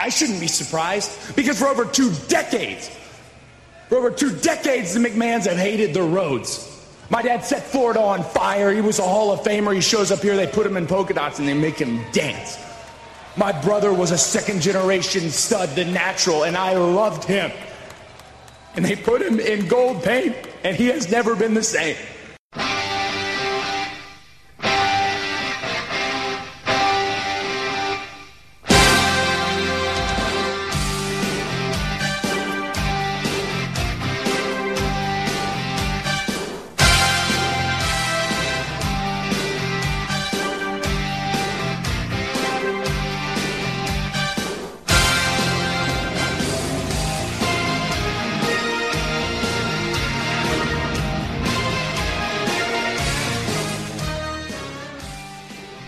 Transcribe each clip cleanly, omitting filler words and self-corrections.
I shouldn't be surprised, because for over two decades, the McMahons have hated the Rhodes. My dad set Florida on fire. He was a Hall of Famer. He shows up here, they put him in polka dots, and they make him dance. My brother was a second-generation stud, the natural, and I loved him. And they put him in gold paint, and he has never been the same.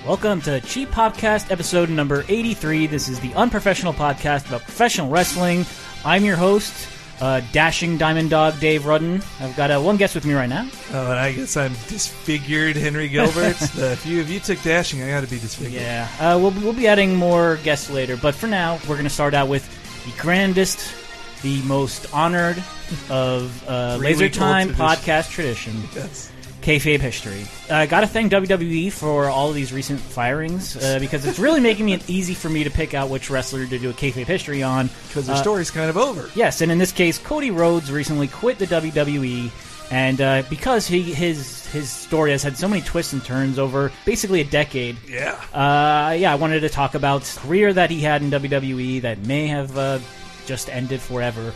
Welcome to Cheap Popcast, episode number 83. This is the unprofessional podcast about professional wrestling. I'm your host, dashing Diamond Dog Dave Rudden. I've got one guest with me right now. Oh, and I guess I'm disfigured Henry Gilbert. If you took dashing, I got to be disfigured. Yeah, we'll be adding more guests later, but for now, we're going to start out with the grandest, the most honored of Laser Time podcast tradition. Yes. Kayfabe history. I got to thank WWE for all of these recent firings because it's really making it easy for me to pick out which wrestler to do a kayfabe history on. Because their story's kind of over. Yes, and in this case, Cody Rhodes recently quit the WWE, and because his story has had so many twists and turns over basically a decade. Yeah. I wanted to talk about the career that he had in WWE that may have just ended forever.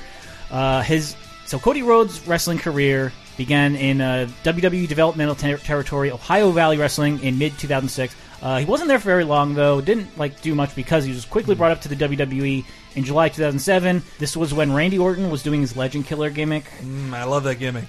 So Cody Rhodes' wrestling career began in WWE Developmental Territory, Ohio Valley Wrestling, in mid-2006. He wasn't there for very long, though. Didn't do much because he was quickly brought up to the WWE in July 2007. This was when Randy Orton was doing his Legend Killer gimmick. I love that gimmick.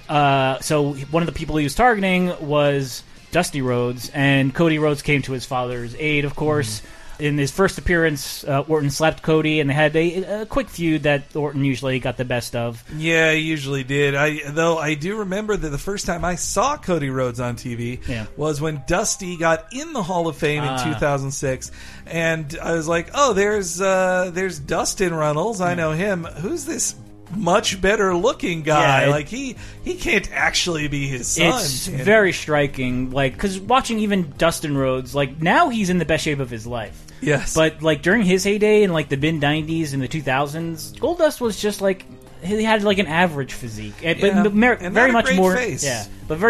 So one of the people he was targeting was Dusty Rhodes, and Cody Rhodes came to his father's aid, of course. In his first appearance, Orton slapped Cody, and they had a quick feud that Orton usually got the best of. Yeah, he usually did. I do remember that the first time I saw Cody Rhodes on TV was when Dusty got in the Hall of Fame in 2006, and I was like, oh, there's Dustin Runnels. I know him. Who's this much better looking guy? Yeah, he can't actually be his son. It's very striking, because watching even Dustin Rhodes, now he's in the best shape of his life. Yes. But, during his heyday in, the mid-90s and the 2000s, Goldust was just, he had, an average physique. But very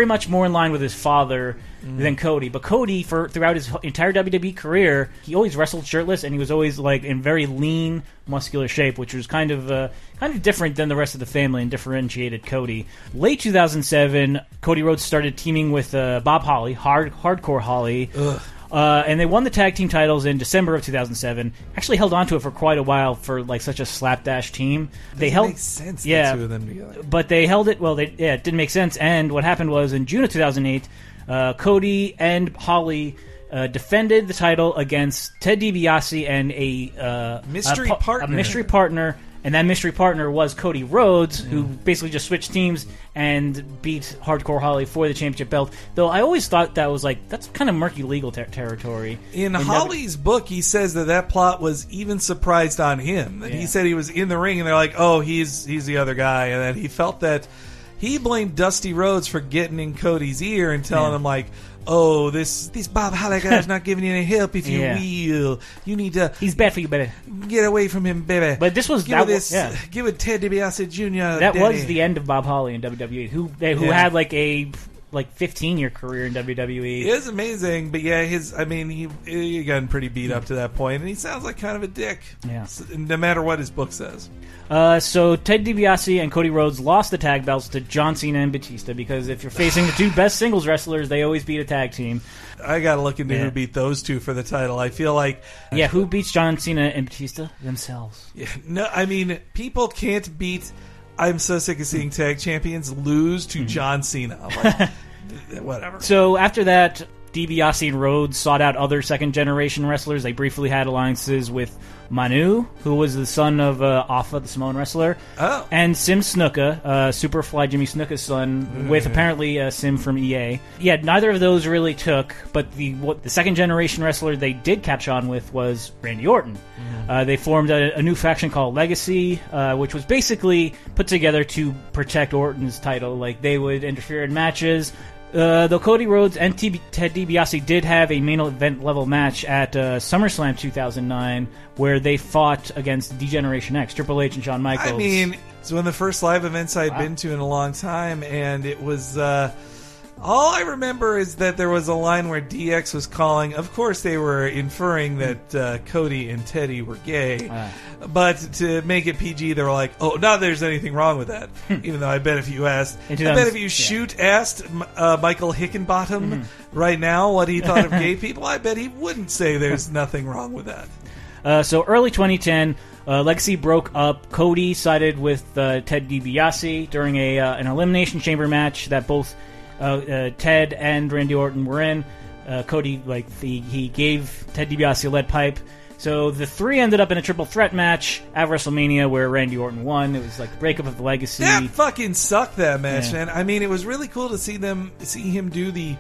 much more in line with his father than Cody. But Cody, throughout his entire WWE career, he always wrestled shirtless, and he was always, in very lean, muscular shape, which was kind of different than the rest of the family and differentiated Cody. Late 2007, Cody Rhodes started teaming with Bob Holly, Hardcore Holly. Ugh. And they won the tag team titles in December of 2007. Actually held on to it for quite a while for such a slapdash team. Makes sense, the two of them together. But they held it, it didn't make sense. And what happened was in June of 2008, Cody and Holly defended the title against Ted DiBiase and a mystery partner. And that mystery partner was Cody Rhodes, who basically just switched teams and beat Hardcore Holly for the championship belt. Though I always thought that was that's kind of murky legal territory. In Holly's book, he says that plot was even surprised on him. That he said he was in the ring, and they're like, oh, he's the other guy. And that he felt that he blamed Dusty Rhodes for getting in Cody's ear and telling him, oh, this Bob Holly guy's not giving you any help. If you will, you need to. He's bad for you, baby. Get away from him, baby. But this was give it Ted DiBiase Jr. That was the end of Bob Holly in WWE, who had a 15-year career in WWE. It is amazing, but he gotten pretty beat up to that point, and he sounds like kind of a dick. Yeah, no matter what his book says. So Ted DiBiase and Cody Rhodes lost the tag belts to John Cena and Batista, because if you're facing the two best singles wrestlers, they always beat a tag team. I gotta look into who beat those two for the title. I feel like who beats John Cena and Batista? Themselves. Yeah, no, I mean, people can't beat. I'm so sick of seeing tag champions lose to John Cena. Whatever. So after that, DiBiase and Rhodes sought out other second-generation wrestlers. They briefly had alliances with Manu, who was the son of Alpha, the Samoan wrestler, and Sim Snuka, Superfly Jimmy Snuka's son, with apparently Sim from EA. Yeah, neither of those really took, but the second-generation wrestler they did catch on with was Randy Orton. They formed a new faction called Legacy, which was basically put together to protect Orton's title. Like, they would interfere in matches. Though Cody Rhodes and Ted DiBiase did have a main event level match at SummerSlam 2009 where they fought against D-Generation X, Triple H and Shawn Michaels. I mean, it's one of the first live events I'd been to in a long time, and it was... all I remember is that there was a line where DX was calling. Of course, they were inferring that Cody and Teddy were gay. But to make it PG, they were like, oh, not that there's anything wrong with that. Even though I bet if you asked, Michael Hickenbottom right now what he thought of gay people, I bet he wouldn't say there's nothing wrong with that. So early 2010... Legacy broke up. Cody sided with Ted DiBiase during an Elimination Chamber match that both Ted and Randy Orton were in. Cody, he gave Ted DiBiase a lead pipe. So the three ended up in a triple threat match at WrestleMania where Randy Orton won. It was like the breakup of the Legacy. That fucking sucked, that match, man. I mean, it was really cool to see him do the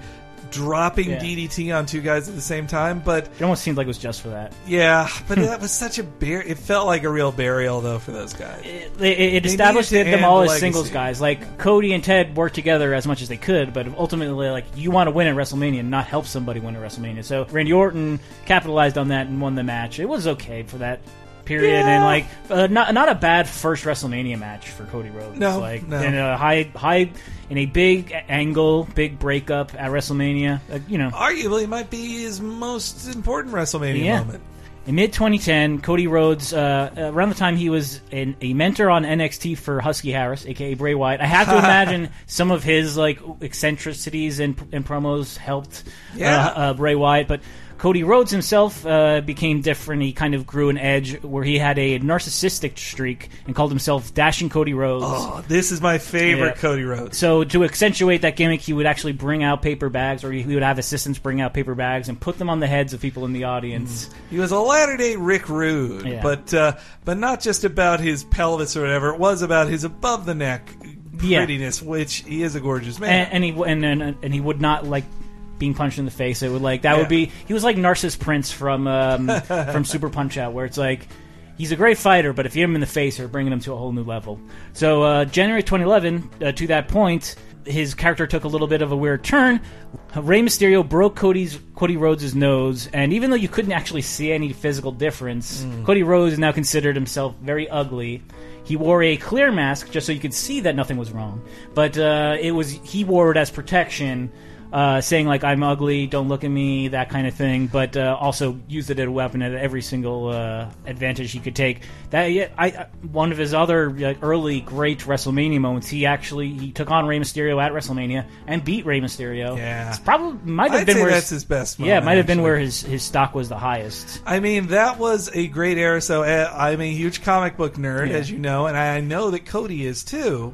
dropping DDT on two guys at the same time, but it almost seemed like it was just for that. Yeah, but that was such a burial. It felt like a real burial, though, for those guys. It established them all as singles guys. Like, Cody and Ted worked together as much as they could, but ultimately, like, you want to win at WrestleMania and not help somebody win at WrestleMania. So Randy Orton capitalized on that and won the match. It was okay for that period, and not a bad first WrestleMania match for Cody Rhodes. In a high in a big angle, big breakup at WrestleMania. Arguably might be his most important WrestleMania moment. In mid-2010, Cody Rhodes, around the time he was a mentor on NXT for Husky Harris, a.k.a. Bray Wyatt, I have to imagine some of his eccentricities and promos helped Bray Wyatt, but Cody Rhodes himself became different. He kind of grew an edge where he had a narcissistic streak and called himself Dashing Cody Rhodes. Oh, this is my favorite Cody Rhodes. So to accentuate that gimmick, he would actually bring out paper bags, or he would have assistants bring out paper bags and put them on the heads of people in the audience. He was a latter-day Rick Rude, but not just about his pelvis or whatever. It was about his above-the-neck prettiness, which he is a gorgeous man. And he would not like being punched in the face. It would would be, he was like Narcissus Prince from Super Punch-Out, where it's like, he's a great fighter, but if you hit him in the face, you're bringing him to a whole new level. So January 2011, to that point, his character took a little bit of a weird turn. Rey Mysterio broke Cody Rhodes' nose, and even though you couldn't actually see any physical difference, Cody Rhodes now considered himself very ugly. He wore a clear mask just so you could see that nothing was wrong, but he wore it as protection, saying like, I'm ugly, don't look at me, that kind of thing, but also used it as a weapon at every single advantage he could take. One of his other early great WrestleMania moments, he took on Rey Mysterio at WrestleMania and beat Rey Mysterio. Yeah, it's probably that's his best moment. Yeah, it might have been where his stock was the highest. I mean, that was a great era. So I'm a huge comic book nerd, as you know, and I know that Cody is too.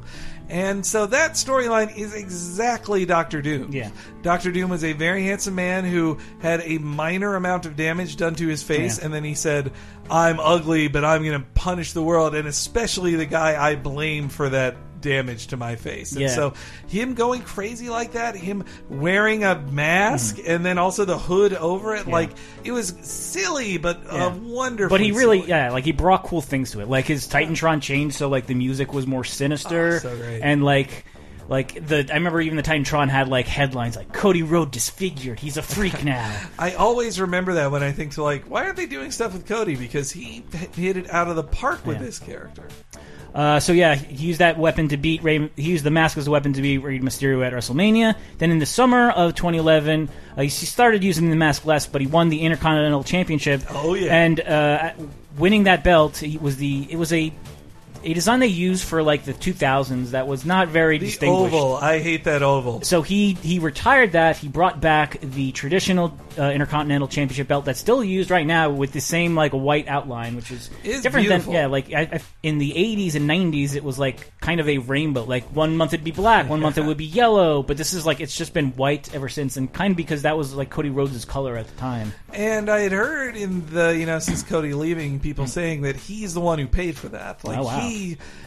And so that storyline is exactly Dr. Doom. Yeah. Dr. Doom was a very handsome man who had a minor amount of damage done to his face, and then he said, I'm ugly, but I'm going to punish the world, and especially the guy I blame for that damage to my face. And so him going crazy like that, him wearing a mask and then also the hood over it, it was silly but wonderful. But he really he brought cool things to it. Like, his Titantron changed so the music was more sinister, so great. And I remember even the Titantron had headlines like, Cody Rhodes disfigured, he's a freak now. I always remember that when I think to why aren't they doing stuff with Cody, because he hit it out of the park with this character. He used that weapon to beat Rey. He used the mask as a weapon to beat Rey Mysterio at WrestleMania. Then in the summer of 2011, he started using the mask less, but he won the Intercontinental Championship. Oh yeah! And winning that belt, it was a a design they used for like the 2000s that was not very distinguished. The oval. I hate that oval. So he retired that. He brought back the traditional Intercontinental Championship belt that's still used right now with the same like white outline, which is different beautiful. Than yeah. Like I, in the 80s and 90s, it was like kind of a rainbow. Like 1 month it'd be black, 1 month it would be yellow, but this is like it's just been white ever since, and kind of because that was like Cody Rhodes' color at the time. And I had heard in the since Cody leaving, people saying that he's the one who paid for that. Like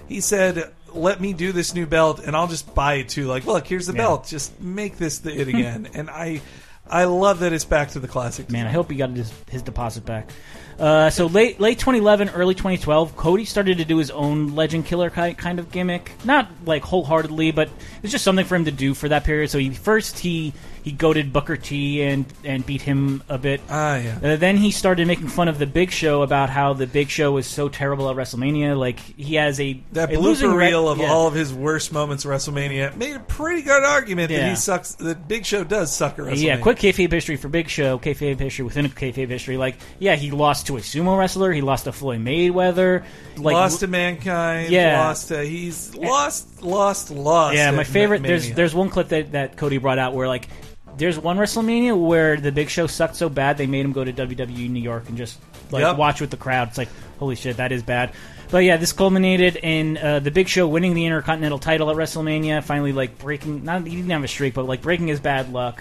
he said, let me do this new belt and I'll just buy it too. Like, look, here's the belt. Just make this the it again. And I love that it's back to the classic. Man, I hope he got his deposit back. So late 2011, early 2012, Cody started to do his own Legend Killer kind of gimmick. Not like wholeheartedly, but it's just something for him to do for that period. So he goaded Booker T and beat him a bit. Then he started making fun of the Big Show about how the Big Show was so terrible at WrestleMania. Like he has a blooper reel of all of his worst moments at WrestleMania. Made a pretty good argument that he sucks. That Big Show does suck at WrestleMania. Yeah, quick kayfabe history for Big Show. Kayfabe history within a kayfabe history. Like he lost to a sumo wrestler, he lost to Floyd Mayweather, like, lost to Mankind, lost to he's lost. Yeah, my favorite. There's one clip that Cody brought out where like there's one WrestleMania where the Big Show sucked so bad they made him go to WWE New York and just like watch with the crowd. It's like holy shit, that is bad. But yeah, this culminated in the Big Show winning the Intercontinental title at WrestleMania, finally like breaking he didn't have a streak, but like breaking his bad luck.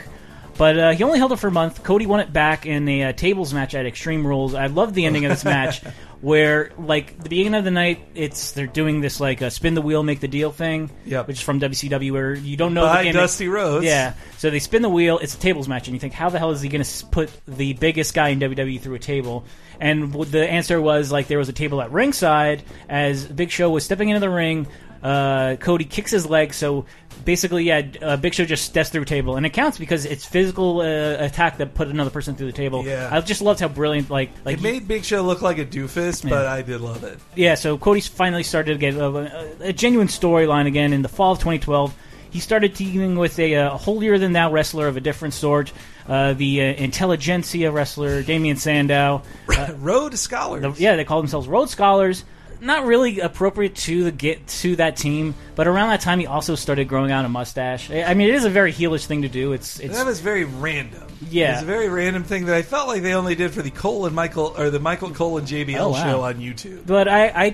But he only held it for a month. Cody won it back in a tables match at Extreme Rules. I love the ending of this match where, like, the beginning of the night, they're doing this, like, spin the wheel, make the deal thing, which is from WCW, where you don't know by Dusty Rhodes. Yeah. So they spin the wheel. It's a tables match. And you think, how the hell is he going to put the biggest guy in WWE through a table? And the answer was, like, there was a table at ringside as Big Show was stepping into the ring. Cody kicks his leg, so basically, Big Show just steps through a table, and it counts because it's physical attack that put another person through the table. Yeah. I just loved how brilliant, like it made Big Show look like a doofus, but I did love it. Yeah, so Cody finally started to get a genuine storyline again in the fall of 2012. He started teaming with a holier-than-thou wrestler of a different sort. The intelligentsia wrestler, Damien Sandow. Rhodes Scholars. They call themselves Rhodes Scholars. Not really appropriate to get to that team, but around that time he also started growing out a mustache. I mean, it is a very heelish thing to do. That was very random. Yeah, it's a very random thing that I felt like they only did for the Cole and Michael or the Michael Cole and JBL show on YouTube. But I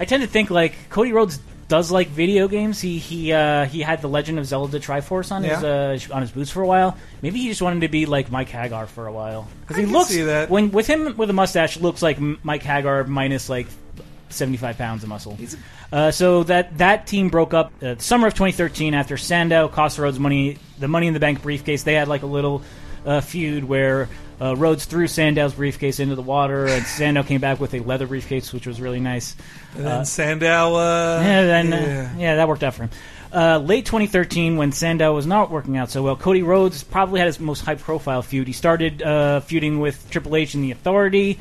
tend to think like Cody Rhodes does like video games. He had the Legend of Zelda Triforce on his boots for a while. Maybe he just wanted to be like Mike Hagar for a while because he looks see that. When with him with a mustache looks like Mike Hagar minus like 75 pounds of muscle. So that team broke up the summer of 2013 after Sandow cost Rhodes the Money in the Bank briefcase. They had like a little feud where Rhodes threw Sandow's briefcase into the water, and Sandow came back with a leather briefcase, which was really nice. And then Sandow... that worked out for him. Late 2013, when Sandow was not working out so well, Cody Rhodes probably had his most high-profile feud. He started feuding with Triple H and The Authority.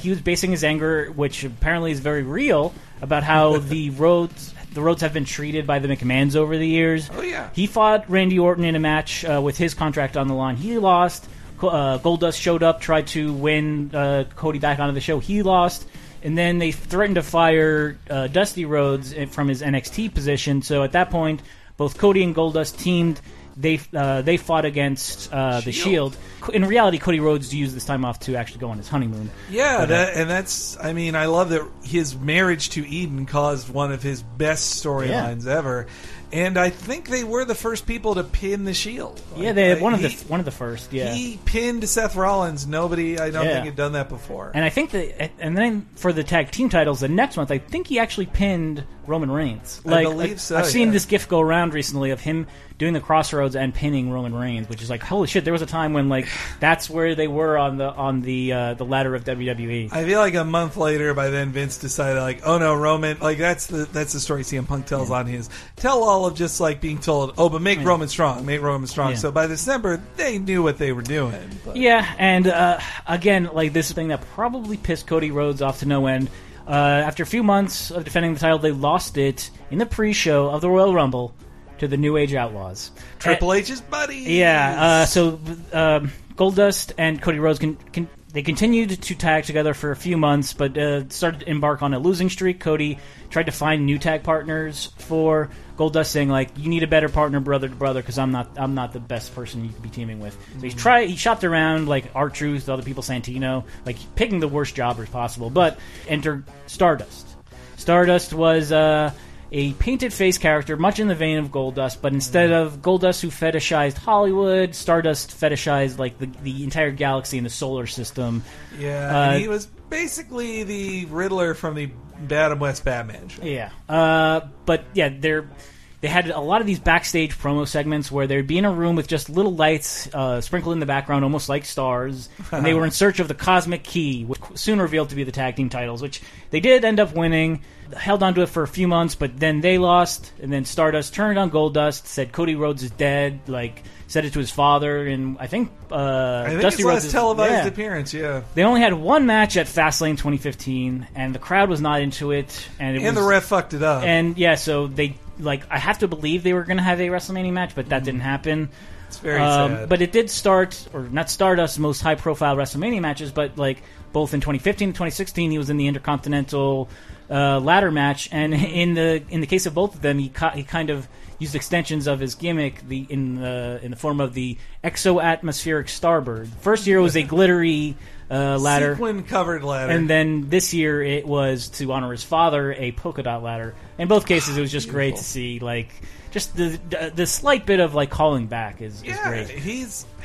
He was basing his anger, which apparently is very real, about how the Rhodes have been treated by the McMahons over the years. Oh, yeah. He fought Randy Orton in a match with his contract on the line. He lost. Goldust showed up, tried to win Cody back onto the show. He lost. And then they threatened to fire Dusty Rhodes from his NXT position. So at that point, both Cody and Goldust teamed. They fought against the Shield. In reality, Cody Rhodes used this time off to actually go on his honeymoon. Yeah, I love that his marriage to Eden caused one of his best storylines ever. And I think they were the first people to pin the Shield. One of the first. Yeah, he pinned Seth Rollins. Nobody, I don't think, had done that before. And I think then for the tag team titles the next month, I think he actually pinned Roman Reigns. Like, I believe so. I've seen this gif go around recently of him doing the Crossroads and pinning Roman Reigns, which is like holy shit. There was a time when like that's where they were on the ladder of WWE. I feel like a month later, by then Vince decided like, oh no, Roman, like that's the story CM Punk tells on his tell all. Of just like being told, oh, but make Roman strong, make Roman strong. Yeah. So by December, they knew what they were doing. But. Yeah, and again, like this is the thing that probably pissed Cody Rhodes off to no end. After a few months of defending the title, they lost it in the pre-show of the Royal Rumble to the New Age Outlaws, Triple H's buddies. Yeah, so Goldust and Cody Rhodes can They continued to tag together for a few months, but started to embark on a losing streak. Cody tried to find new tag partners for Goldust, saying like, "You need a better partner, brother to brother, because I'm not the best person you could be teaming with." So he shopped around like R-Truth, other people, Santino, like picking the worst jobbers possible. But enter Stardust. Stardust was a painted face character, much in the vein of Goldust, but instead of Goldust, who fetishized Hollywood, Stardust fetishized like the entire galaxy and the solar system. Yeah, and he was basically the Riddler from the Adam West Batman show. Yeah, but yeah, they had a lot of these backstage promo segments where they'd be in a room with just little lights sprinkled in the background, almost like stars, and they were in search of the Cosmic Key, which soon revealed to be the tag team titles, which they did end up winning. Held on to it for a few months, but then they lost, and then Stardust turned on Goldust, said Cody Rhodes is dead, like said it to his father, and I think Dusty Rhodes' last televised appearance. Yeah, they only had one match at Fastlane 2015, and the crowd was not into it, and the ref fucked it up, and yeah, so they like I have to believe they were going to have a WrestleMania match, but that didn't happen. It's very sad. But it did start, or not Stardust's most high-profile WrestleMania matches, but like both in 2015 and 2016, he was in the Intercontinental ladder match, and in the case of both of them, he kind of used extensions of his gimmick in the form of the exo-atmospheric starbird. First year was a glittery ladder, sequin-covered ladder, and then this year it was, to honor his father, a polka dot ladder. In both cases, it was just great to see, like, just the slight bit of like calling back is great.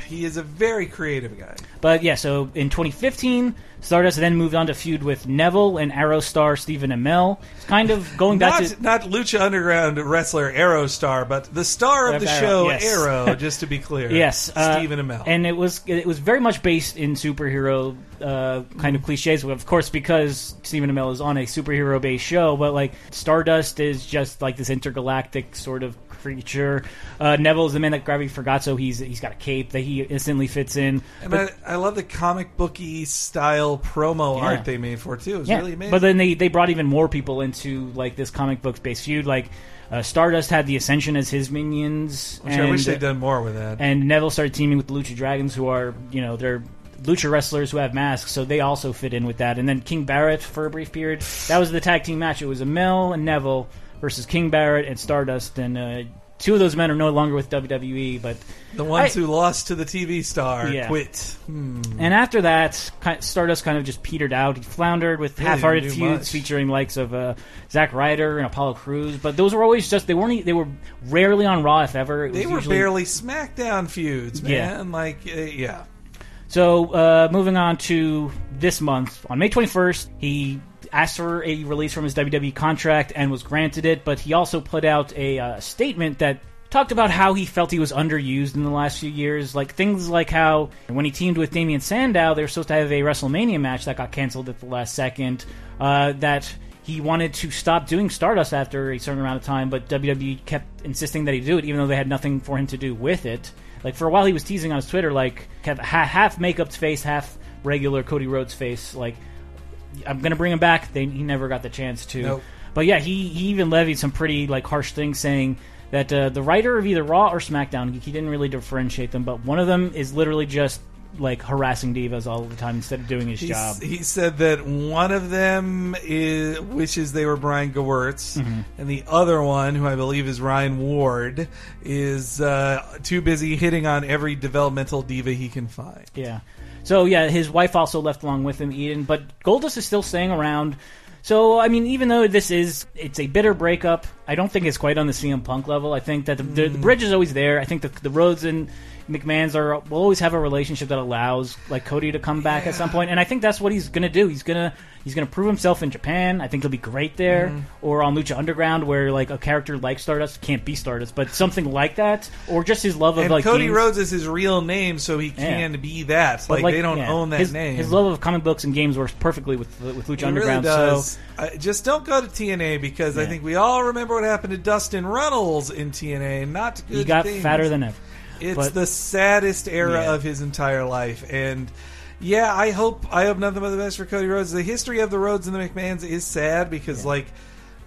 He is a very creative guy. But yeah, so in 2015, Stardust then moved on to feud with Neville and Arrow star Stephen Amell. Kind of going back to not Lucha Underground wrestler Arrow Star, but the star of the show Arrow, just to be clear. Yes, Stephen Amell, and it was very much based in superhero kind of cliches, of course, because Stephen Amell is on a superhero based show. But like Stardust is just like this intergalactic sort of creature. Neville is the man that gravity forgot, so he's got a cape that he instantly fits in. And I love the comic booky style promo art they made for it, too. It was really amazing. But then they brought even more people into like this comic book based feud. Like Stardust had the Ascension as his minions, which I wish they'd done more with that. And Neville started teaming with the Lucha Dragons, who are they're Lucha wrestlers who have masks, so they also fit in with that. And then King Barrett for a brief period. That was the tag team match. It was Amell and Neville versus King Barrett and Stardust, and two of those men are no longer with WWE, but the ones who lost to the TV star quit. And after that, Stardust kind of just petered out. He floundered with half-hearted feuds featuring likes of Zack Ryder and Apollo Crews, but those were always just they were rarely on Raw, if ever. They were barely SmackDown feuds, man. So moving on to this month, on May 21st, he asked for a release from his WWE contract and was granted it, but he also put out a statement that talked about how he felt he was underused in the last few years, like things like how when he teamed with Damien Sandow, they were supposed to have a WrestleMania match that got canceled at the last second, that he wanted to stop doing Stardust after a certain amount of time, but WWE kept insisting that he do it, even though they had nothing for him to do with it. Like, for a while he was teasing on his Twitter, like, half makeup's face, half regular Cody Rhodes face, like, I'm going to bring him back. He never got the chance to. Nope. But yeah, he even levied some pretty like harsh things, saying that the writer of either Raw or SmackDown, he didn't really differentiate them, but one of them is literally just like harassing divas all the time instead of doing his job. He said that one of them wishes they were Brian Gewirtz, and the other one, who I believe is Ryan Ward, is too busy hitting on every developmental diva he can find. Yeah. So, yeah, his wife also left along with him, Eden, but Goldust is still staying around. So, I mean, even though it's a bitter breakup, I don't think it's quite on the CM Punk level. I think that the bridge is always there. I think the Rhodes and McMahons will always have a relationship that allows like Cody to come back at some point, and I think that's what he's going to do. He's gonna prove himself in Japan. I think he'll be great there, or on Lucha Underground, where like a character like Stardust can't be Stardust, but something like that, or just his love of like Cody Rhodes is his real name, so he can be that. Like, they don't own that name. His love of comic books and games works perfectly with Lucha Underground. Really does. So just don't go to TNA, because I think we all remember what happened to Dustin Runnels in TNA. Not good. He got fatter than ever. It's the saddest era of his entire life, and I hope nothing but the best for Cody Rhodes. The history of the Rhodes and the McMahons is sad, because like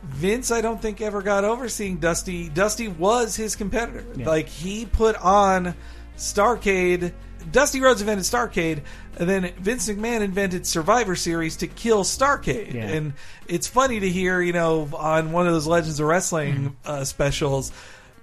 Vince, I don't think ever got over seeing Dusty. Dusty was his competitor. Like, he put on Starrcade Dusty Rhodes invented Starrcade, and then Vince McMahon invented Survivor Series to kill Starrcade. Yeah. And it's funny to hear, you know, on one of those Legends of Wrestling specials,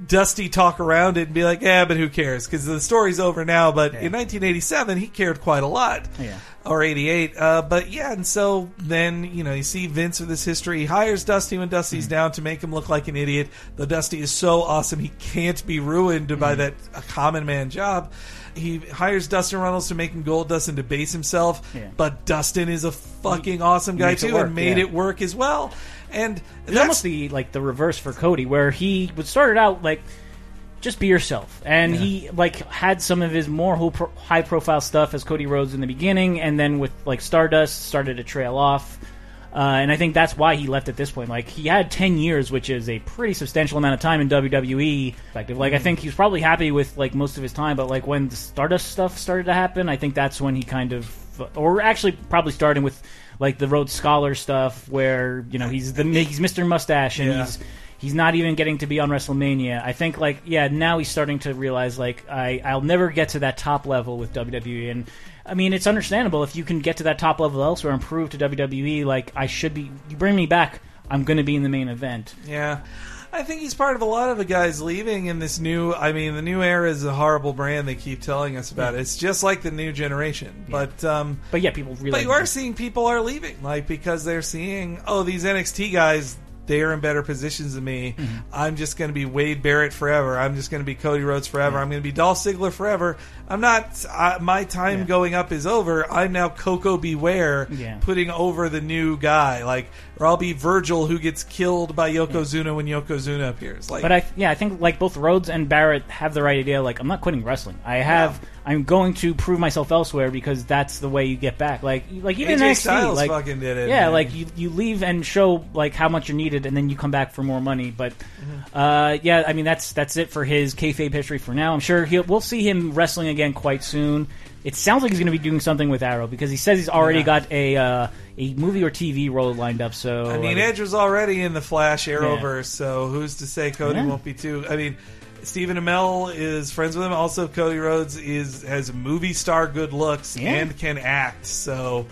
Dusty talk around it and be like, yeah, but who cares? Because the story's over now. But in 1987, he cared quite a lot. Yeah. Or 88. But yeah, and so then, you know, you see Vince with this history. He hires Dusty when Dusty's down to make him look like an idiot. Though Dusty is so awesome, he can't be ruined by that a common man job. He hires Dustin Runnels to make him Goldust and debase himself. Yeah. But Dustin is a fucking awesome guy, too, and made it work as well. And it's almost the reverse for Cody, where he started out like, just be yourself, and he had some of his more high profile stuff as Cody Rhodes in the beginning, and then with Stardust started to trail off, and I think that's why he left at this point. Like, he had 10 years, which is a pretty substantial amount of time in WWE. I think he was probably happy with most of his time, but when the Stardust stuff started to happen, I think that's when he kind of, or actually probably starting with the Rhodes Scholar stuff, where he's Mr. Mustache, and he's not even getting to be on WrestleMania. I think now he's starting to realize I'll never get to that top level with WWE, and I mean, it's understandable. If you can get to that top level elsewhere and prove to WWE I should be, you bring me back, I'm going to be in the main event. Yeah. I think he's part of a lot of the guys leaving in this new... I mean, the New Era is a horrible brand they keep telling us about. Yeah. It's just like the new generation. Yeah. But yeah, people really... But you are seeing people are leaving, because they're seeing, these NXT guys, they're in better positions than me. Mm-hmm. I'm just going to be Wade Barrett forever. I'm just going to be Cody Rhodes forever. Yeah. I'm going to be Dolph Ziggler forever. I'm not... my time going up is over. I'm now Coco Beware putting over the new guy. Or I'll be Virgil, who gets killed by Yokozuna when Yokozuna appears. I think both Rhodes and Barrett have the right idea. I'm not quitting wrestling. I'm going to prove myself elsewhere, because that's the way you get back. Like even AJ NXT, Styles fucking did it. Yeah, man. You leave and show how much you're needed, and then you come back for more money. But I mean, that's it for his kayfabe history for now. I'm sure we'll see him wrestling again quite soon. It sounds like he's going to be doing something with Arrow, because he says he's already got a movie or TV role lined up. So I mean, Edge was already in the Flash Arrowverse, so who's to say Cody won't be too? I mean, Stephen Amell is friends with him. Also, Cody Rhodes has movie star good looks and can act. So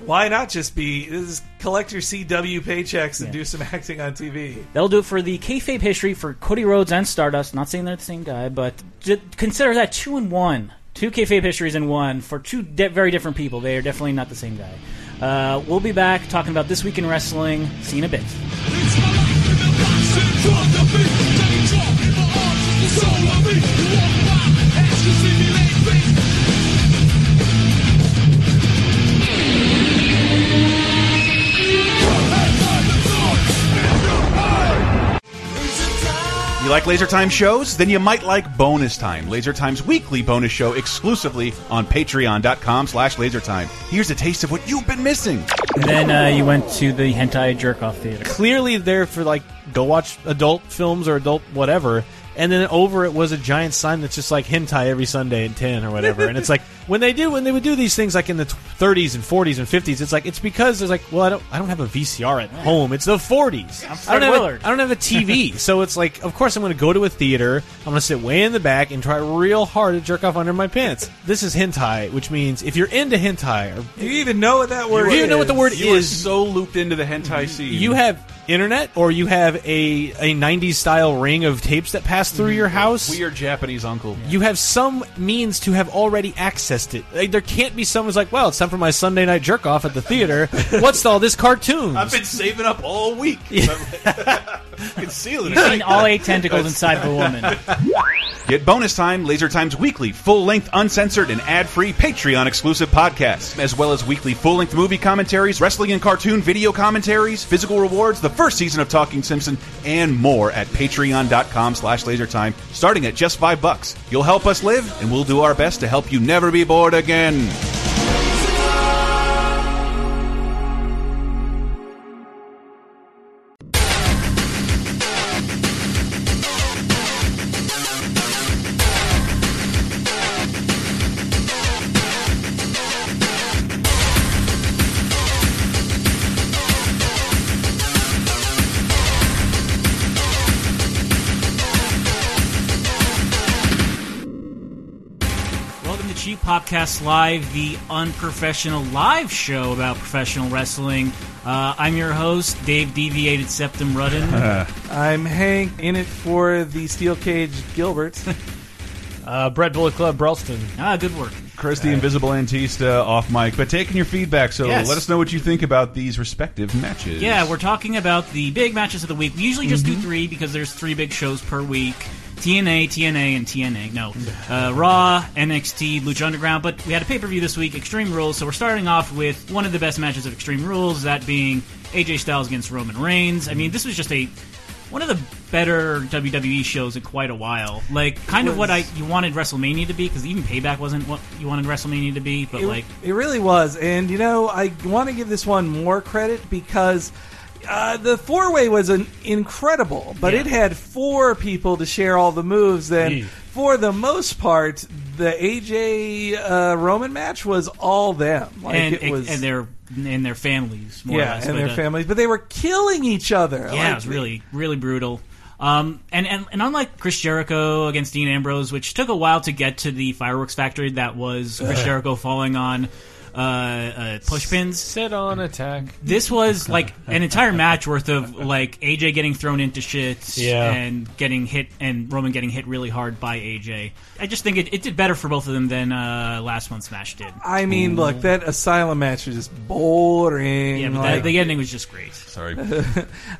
why not just collect your CW paychecks and do some acting on TV? That'll do it for the kayfabe history for Cody Rhodes and Stardust. Not saying they're the same guy, but consider that 2 in 1. 2 kayfabe histories in one for 2 very different people. They are definitely not the same guy. We'll be back talking about This Week in Wrestling. See you in a bit. You like Laser Time shows? Then you might like Bonus Time, Laser Time's weekly bonus show exclusively on patreon.com/lasertime. Here's a taste of what you've been missing. And then you went to the Hentai Jerk-Off Theater. Clearly there for, go watch adult films or adult whatever, and then over it was a giant sign that's just hentai every Sunday at 10 or whatever. And it's when they would do these things in the 30s and 40s and 50s, it's it's because there's I don't have a VCR at home. It's the 40s. I don't have a TV. So it's of course I'm going to go to a theater. I'm going to sit way in the back and try real hard to jerk off under my pants. This is hentai, which means if you're into hentai, or do you even know what that word is? Do you know what the word is? You are so looped into the hentai scene. You have internet, or you have a 90s style ring of tapes that pass through your house. Weird Japanese uncle. Yeah. You have some means to have already accessed it. There can't be someone's well, it's time for my Sunday night jerk off at the theater. What's all this cartoons? I've been saving up all week. Concealing it. You've seen all 8 tentacles inside of a woman. Get Bonus Time, Laser Time's weekly, full-length, uncensored, and ad-free Patreon-exclusive podcasts, as well as weekly full-length movie commentaries, wrestling and cartoon video commentaries, physical rewards, the first season of Talking Simpson, and more at patreon.com/lasertime, starting at just $5. You'll help us live, and we'll do our best to help you never be bored again. Popcast Live, the unprofessional live show about professional wrestling. I'm your host, Dave Deviated Septum Rudden. I'm Hank, in it for the Steel Cage Gilbert. Brett Bullet Club Brelston. Ah, good work. Chris the Invisible Antista off mic, but taking your feedback, so let us know what you think about these respective matches. Yeah, we're talking about the big matches of the week. We usually just do three because there's three big shows per week. TNA, and TNA. No. Raw, NXT, Lucha Underground. But we had a pay-per-view this week, Extreme Rules. So we're starting off with one of the best matches of Extreme Rules, that being AJ Styles against Roman Reigns. I mean, this was just one of the better WWE shows in quite a while. Like, kind of what you wanted WrestleMania to be, because even Payback wasn't what you wanted WrestleMania to be. But it really was. And, you know, I want to give this one more credit because... the four-way was incredible, but it had four people to share all the moves, and for the most part, the AJ Roman match was all them. Like, and it was, and their families, more or less. And their families, but they were killing each other. Yeah, like, it was really, really brutal. And unlike Chris Jericho against Dean Ambrose, which took a while to get to the fireworks factory that was Chris Jericho falling on... push pins. Sit on attack. This was like an entire match worth of like AJ getting thrown into shit and getting hit, and Roman getting hit really hard by AJ. I just think it did better for both of them than last month's match did. I mean, look, that Asylum match was just boring. Yeah, but the ending was just great. Sorry.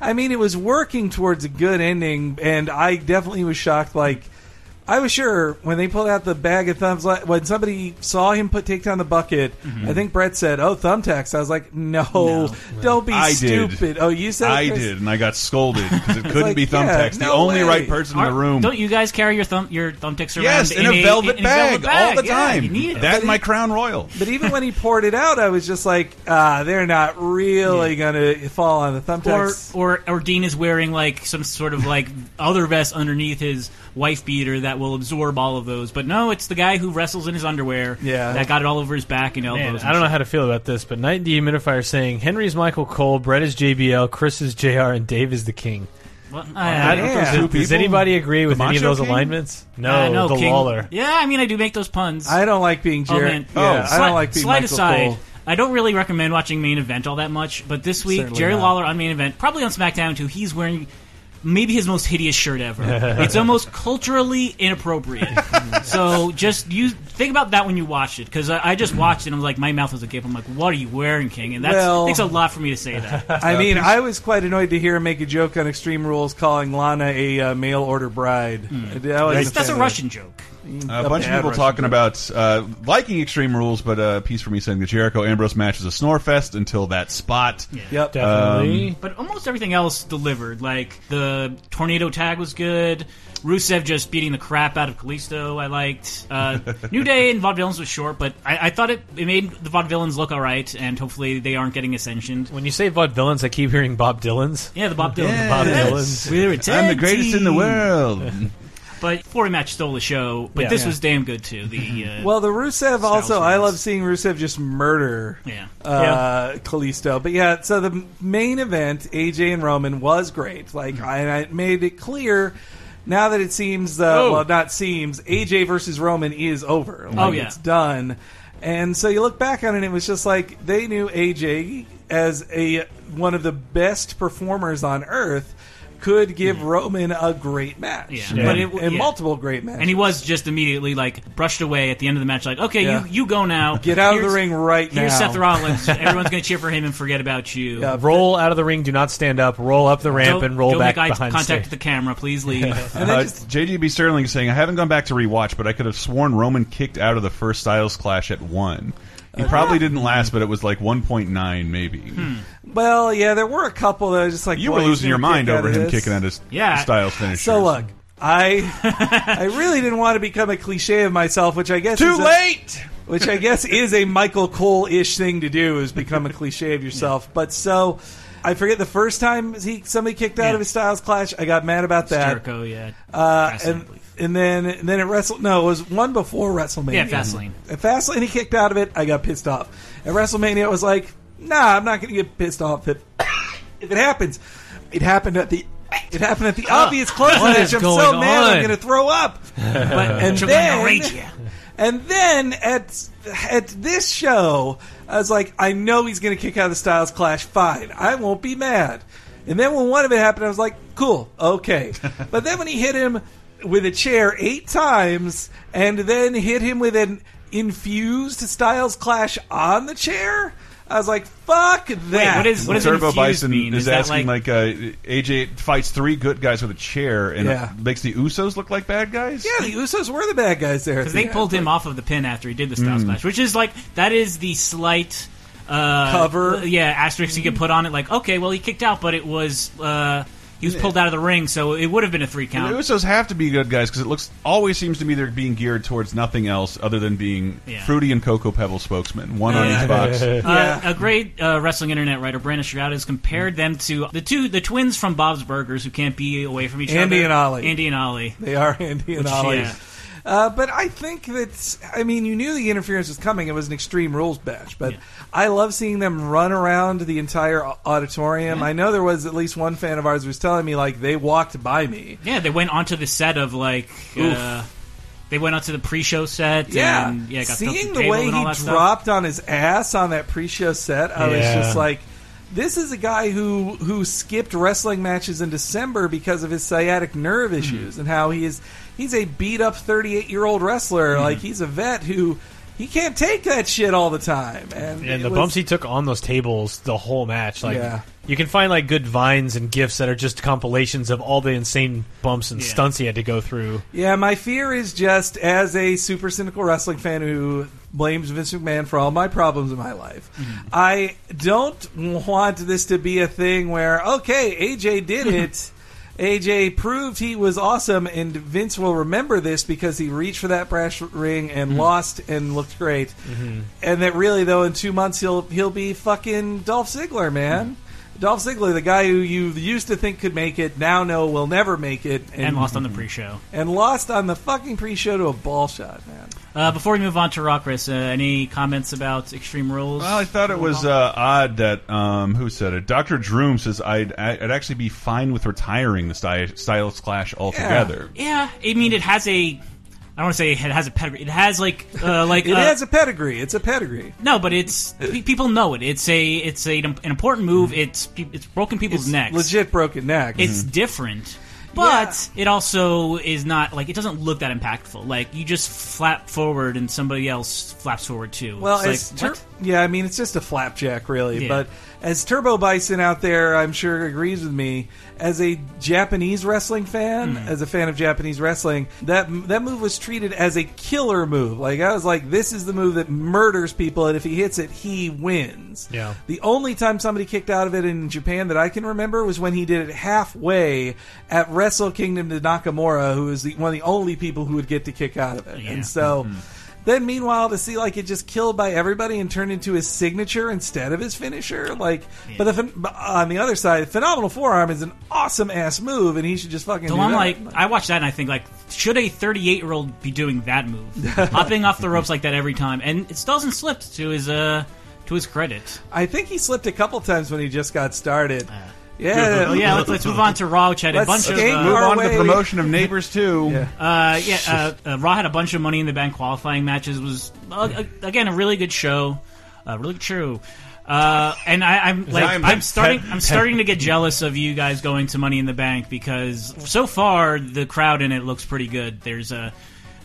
I mean, it was working towards a good ending, and I definitely was shocked, like, I was sure when they pulled out the bag of thumbs, when somebody saw him take down the bucket, I think Brett said, "Oh, thumbtacks." I was like, no, don't be stupid. Did. Oh, you said I did, and I got scolded because it couldn't be thumbtacks. The only right person in the room. Don't you guys carry your thumbtacks around? Yes, in a velvet bag all the time. Yeah, that's my Crown Royal. But even when he poured it out, I was just like, they're not really going to fall on the thumbtacks. Or Dean is wearing like some sort of like other vest underneath his wife beater that will absorb all of those, but no, it's the guy who wrestles in his underwear that got it all over his back and elbows. Man, and I don't know how to feel about this, but Night and Dehumidifier saying Henry's Michael Cole, Brett is JBL, Chris is JR, and Dave is the King. Well, does anybody agree with any of those alignments? No, the King. Lawler. Yeah, I mean, I do make those puns. I don't like being Jared. I don't like being Michael Cole. I don't really recommend watching Main Event all that much, but this week, Jerry Lawler on Main Event, probably on SmackDown too, he's wearing... maybe his most hideous shirt ever. It's almost culturally inappropriate. So just think about that when you watch it, because I just watched it and I was like, my mouth was agape. I'm like, what are you wearing, King? And that takes a lot for me to say that. I mean, I was quite annoyed to hear him make a joke on Extreme Rules calling Lana a mail-order bride. That's a Russian joke. A bunch of people talking about liking Extreme Rules, but a piece for me saying the Jericho Ambrose match is a snore fest until that spot. Yeah. Yep, definitely. But almost everything else delivered. Like the tornado tag was good. Rusev just beating the crap out of Kalisto, I liked. New Day and Vaudevillains was short, but I thought it made the Vaudevillains look alright, and hopefully they aren't getting ascensioned. When you say Vaudevillains, I keep hearing Bob Dylan's. Yeah, the Bob Dylan. Yes. We're a tag team. I'm the greatest in the world. But four match stole the show, but this was damn good too. The the Rusev also. I love seeing Rusev just murder Kalisto. But so the Main Event, AJ and Roman, was great. Like I made it clear. Now that it seems, AJ versus Roman is over. Like, it's done. And so you look back on it, and it was just like they knew AJ as one of the best performers on earth. Could give Roman a great match, multiple great matches. And he was just immediately like brushed away at the end of the match, like, okay, you go now, get out of the ring right now. Here's Seth Rollins. Everyone's going to cheer for him and forget about you. Yeah, roll out of the ring. Do not stand up. Roll up the ramp and roll back behind. Contact the camera, please leave. And JGB Sterling saying, I haven't gone back to rewatch, but I could have sworn Roman kicked out of the first Styles Clash at 1. He probably didn't last, but it was like 1.9 maybe. Well, there were a couple that was just like... You were losing your mind over him kicking out his Styles finisher. So look, I really didn't want to become a cliche of myself, which I guess is... Too late! Which I guess is a Michael Cole-ish thing to do, is become a cliche of yourself. But so... I forget the first time somebody kicked out of his Styles Clash. I got mad about that. Jericho, and then it wrestled. No, it was one before WrestleMania. Yeah, Fastlane. At Fastlane, he kicked out of it. I got pissed off. At WrestleMania, I was like, nah, I'm not going to get pissed off if it happens. It happened at the obvious close match. I'm so mad I'm going to throw up. But, and then And then at this show, I was like, I know he's going to kick out of the Styles Clash. Fine. I won't be mad. And then when one of it happened, I was like, cool, okay. But then when he hit him with a chair 8 times and then hit him with an infused Styles Clash on the chair, I was like, "Fuck that!" Wait, what is Turbo Bison mean? Is asking like AJ fights 3 good guys with a chair and makes the Usos look like bad guys. Yeah, the Usos were the bad guys there because they pulled him off of the pin after he did the Styles Clash, which is like that is the slight cover, asterisk you could put on it. Like, okay, well he kicked out, but it was. He was pulled out of the ring, so it would have been a 3-count. And the Usos have to be good guys because it always seems to me they're being geared towards nothing else other than being Fruity and Cocoa Pebble spokesmen, one on each box. A great wrestling internet writer, Brandon Shroud, has compared them to the twins from Bob's Burgers who can't be away from each other. Andy and Ollie. Andy and Ollie. They are Andy and Ollie. Yeah. But I think that, I mean, you knew the interference was coming. It was an Extreme Rules match. But I love seeing them run around the entire auditorium. Yeah. I know there was at least one fan of ours who was telling me, like, they walked by me. Yeah, they went onto the set of, like, they went onto the pre-show set. Yeah. And, got seeing the way he dropped on his ass on that pre-show set, I was just like, this is a guy who skipped wrestling matches in December because of his sciatic nerve issues and how he is... He's a beat-up 38-year-old wrestler. Like, he's a vet who... He can't take that shit all the time. And the bumps he took on those tables the whole match. Like, you can find, like, good vines and GIFs that are just compilations of all the insane bumps and stunts he had to go through. Yeah, my fear is just, as a super cynical wrestling fan who blames Vince McMahon for all my problems in my life, I don't want this to be a thing where, okay, AJ did it. AJ proved he was awesome, and Vince will remember this because he reached for that brass ring and lost and looked great. And that really, though, in 2 months he'll be fucking Dolph Ziggler, man. Dolph Ziggler, the guy who you used to think could make it, now know will never make it. And lost on the pre-show. And lost on the fucking pre-show to a ball shot, man. Before we move on to Raw, Chris, any comments about Extreme Rules? Well, I thought it was odd that, who said it? Dr. Droom says, I'd actually be fine with retiring the Styles Clash altogether. Yeah, I mean, it has a... I don't want to say it has a pedigree. It has like it has a pedigree. It's a pedigree. No, but it's people know it. It's an important move. It's broken people's necks. Legit broken neck. It's different, but it also is not like it doesn't look that impactful. Like you just flap forward and somebody else flaps forward too. Well, it's like, I mean it's just a flapjack really, but. As Turbo Bison out there, I'm sure, agrees with me, as a Japanese wrestling fan, as a fan of Japanese wrestling, that move was treated as a killer move. Like, I was like, this is the move that murders people, and if he hits it, he wins. Yeah. The only time somebody kicked out of it in Japan that I can remember was when he did it halfway at Wrestle Kingdom to Nakamura, who was one of the only people who would get to kick out of it. Yeah. And so... Then, meanwhile, to see like it just killed by everybody and turned into his signature instead of his finisher, like. Yeah. But on the other side, phenomenal forearm is an awesome ass move, and he should just fucking. So I'm like, I watch that and I think like, should a 38-year-old be doing that move, hopping off the ropes like that every time? And it doesn't slip to his credit. I think he slipped a couple times when he just got started. Yeah, well, yeah. Let's move on to Raw, which had a bunch of move on to the promotion of Neighbors too. Raw had a bunch of Money in the Bank qualifying matches. Was again a really good show, and I'm starting to get jealous of you guys going to Money in the Bank because so far the crowd in it looks pretty good. There's a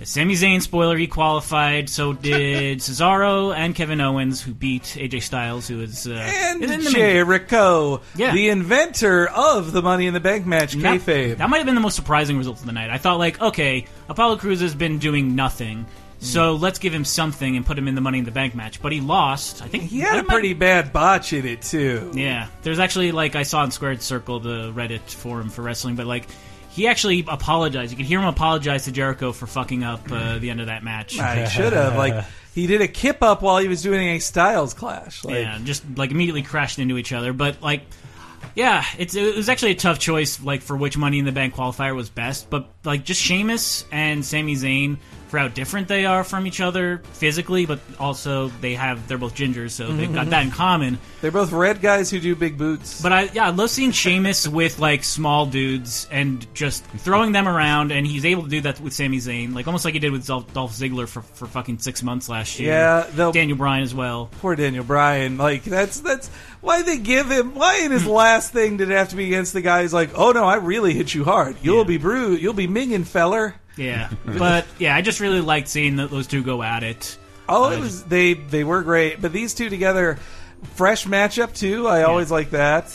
Sami Zayn spoiler, he qualified. So did Cesaro and Kevin Owens, who beat AJ Styles, who is and Jericho, the inventor of the Money in the Bank match, kayfabe. That might have been the most surprising result of the night. I thought, like, okay, Apollo Crews has been doing nothing, so let's give him something and put him in the Money in the Bank match. But he lost. I think he had a pretty bad botch in it too. Yeah, there's actually like I saw in Squared Circle, the Reddit forum for wrestling, but like. He actually apologized. You could hear him apologize to Jericho for fucking up the end of that match. I should have. Like he did a kip up while he was doing a Styles Clash. Like, yeah, just like immediately crashed into each other. But like, yeah, it was actually a tough choice. Like for which Money in the Bank qualifier was best. But like, just Sheamus and Sami Zayn for how different they are from each other physically, but also they're both gingers, so they've got that in common. They're both red guys who do big boots. But I love seeing Sheamus with like small dudes and just throwing them around, and he's able to do that with Sami Zayn, like almost like he did with Dolph Ziggler for fucking 6 months last year. Yeah, Daniel Bryan as well. Poor Daniel Bryan. Like that's why they give him. Why in his last thing did it have to be against the guy who's like, oh no, I really hit you hard. You'll be bruised. You'll be minging, feller. Yeah, but yeah, I just really liked seeing those two go at it. Oh, it was they were great, but these two together, fresh matchup too. I always like that,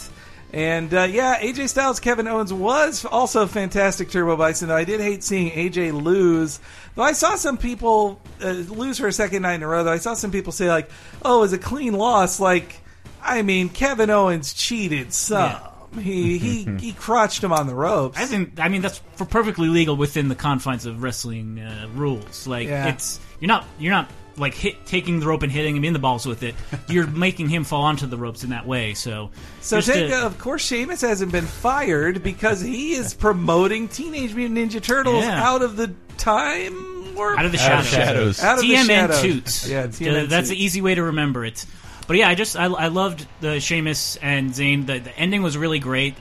and AJ Styles, Kevin Owens was also fantastic. Turbo Bison. Though I did hate seeing AJ lose. Though I saw some people lose for a second night in a row. Though I saw some people say like, "Oh, it was a clean loss." Like, I mean, Kevin Owens cheated some. Yeah. He crotched him on the ropes. I mean that's perfectly legal within the confines of wrestling rules. Like it's you're not like taking the rope and hitting him in the balls with it. You're making him fall onto the ropes in that way. So of course Sheamus hasn't been fired because he is promoting Teenage Mutant Ninja Turtles out of the time warp, out of the shadows. Out of TMN shadows. Toots. Yeah, TMN that's the easy way to remember it. But yeah, I loved the Sheamus and Zayn. The ending was really great.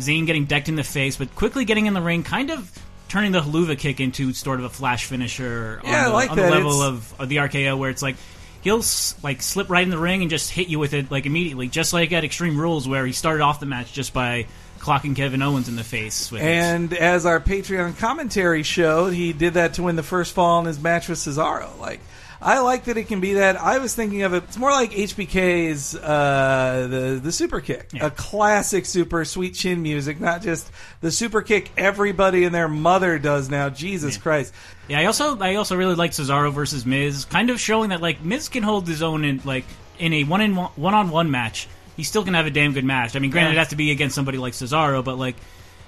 Zayn getting decked in the face, but quickly getting in the ring, kind of turning the Helluva kick into sort of a flash finisher on the level of the RKO, where it's like he'll like slip right in the ring and just hit you with it like immediately, just like at Extreme Rules where he started off the match just by clocking Kevin Owens in the face. And as our Patreon commentary showed, he did that to win the first fall in his match with Cesaro. Like, I like that it can be that. I was thinking of it. It's more like HBK's the super kick, a classic super sweet chin music, not just the super kick everybody and their mother does now. Jesus Christ! Yeah, I also really like Cesaro versus Miz, kind of showing that like Miz can hold his own in a one-on-one match. He still can have a damn good match. I mean, granted, it has to be against somebody like Cesaro, but like.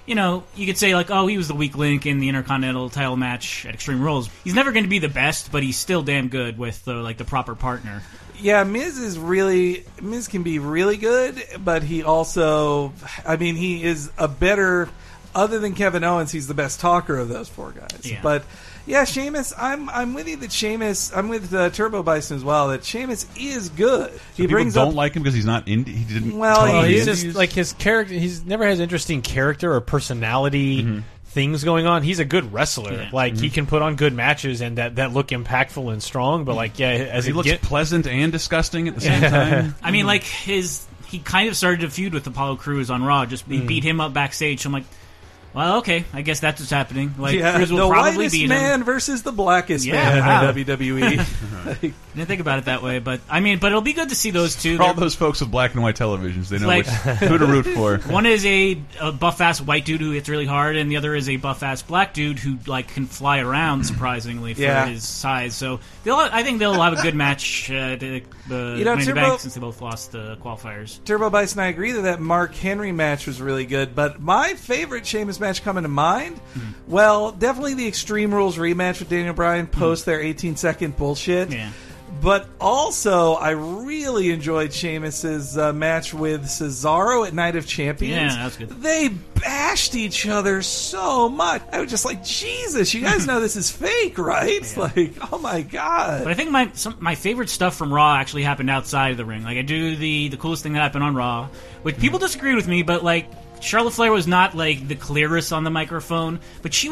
You know, you could say, like, oh, he was the weak link in the Intercontinental title match at Extreme Rules. He's never going to be the best, but he's still damn good with, the proper partner. Yeah, Miz can be really good, but he also... I mean, he is a better... Other than Kevin Owens, he's the best talker of those four guys. Yeah. But, yeah, Sheamus, I'm with you that Sheamus... I'm with Turbo Bison as well, that Sheamus is good. So he don't like him because he's not indie? He didn't... Well, he's just, like, his character... He's never has interesting character or personality things going on. He's a good wrestler. Yeah. Like, he can put on good matches and that look impactful and strong, but, like, yeah... as He looks pleasant and disgusting at the same time. I mean, like, he kind of started a feud with Apollo Crews on Raw. Just he beat him up backstage, so I'm like... Well, okay, I guess that's what's happening. Like, Cruz will probably beat him. The whitest man versus the blackest man in WWE. Like, didn't think about it that way, but I mean, but it'll be good to see those two. For all those folks with black and white televisions, they know who to root for. One is a buff-ass white dude who hits really hard, and the other is a buff-ass black dude who like can fly around surprisingly for his size. So I think they'll have a good match to the bank since they both lost the qualifiers. Turbo Bison, I agree that Mark Henry match was really good, but my favorite Sheamus match coming to mind? Well, definitely the Extreme Rules rematch with Daniel Bryan post their 18-second bullshit. Yeah. But also, I really enjoyed Sheamus's match with Cesaro at Night of Champions. Yeah, that was good. They bashed each other so much. I was just like, Jesus, you guys know this is fake, right? Yeah. Like, oh my God. But I think my favorite stuff from Raw actually happened outside of the ring. Like, I do the coolest thing that happened on Raw, which people disagreed with me, but like, Charlotte Flair was not, like, the clearest on the microphone, but she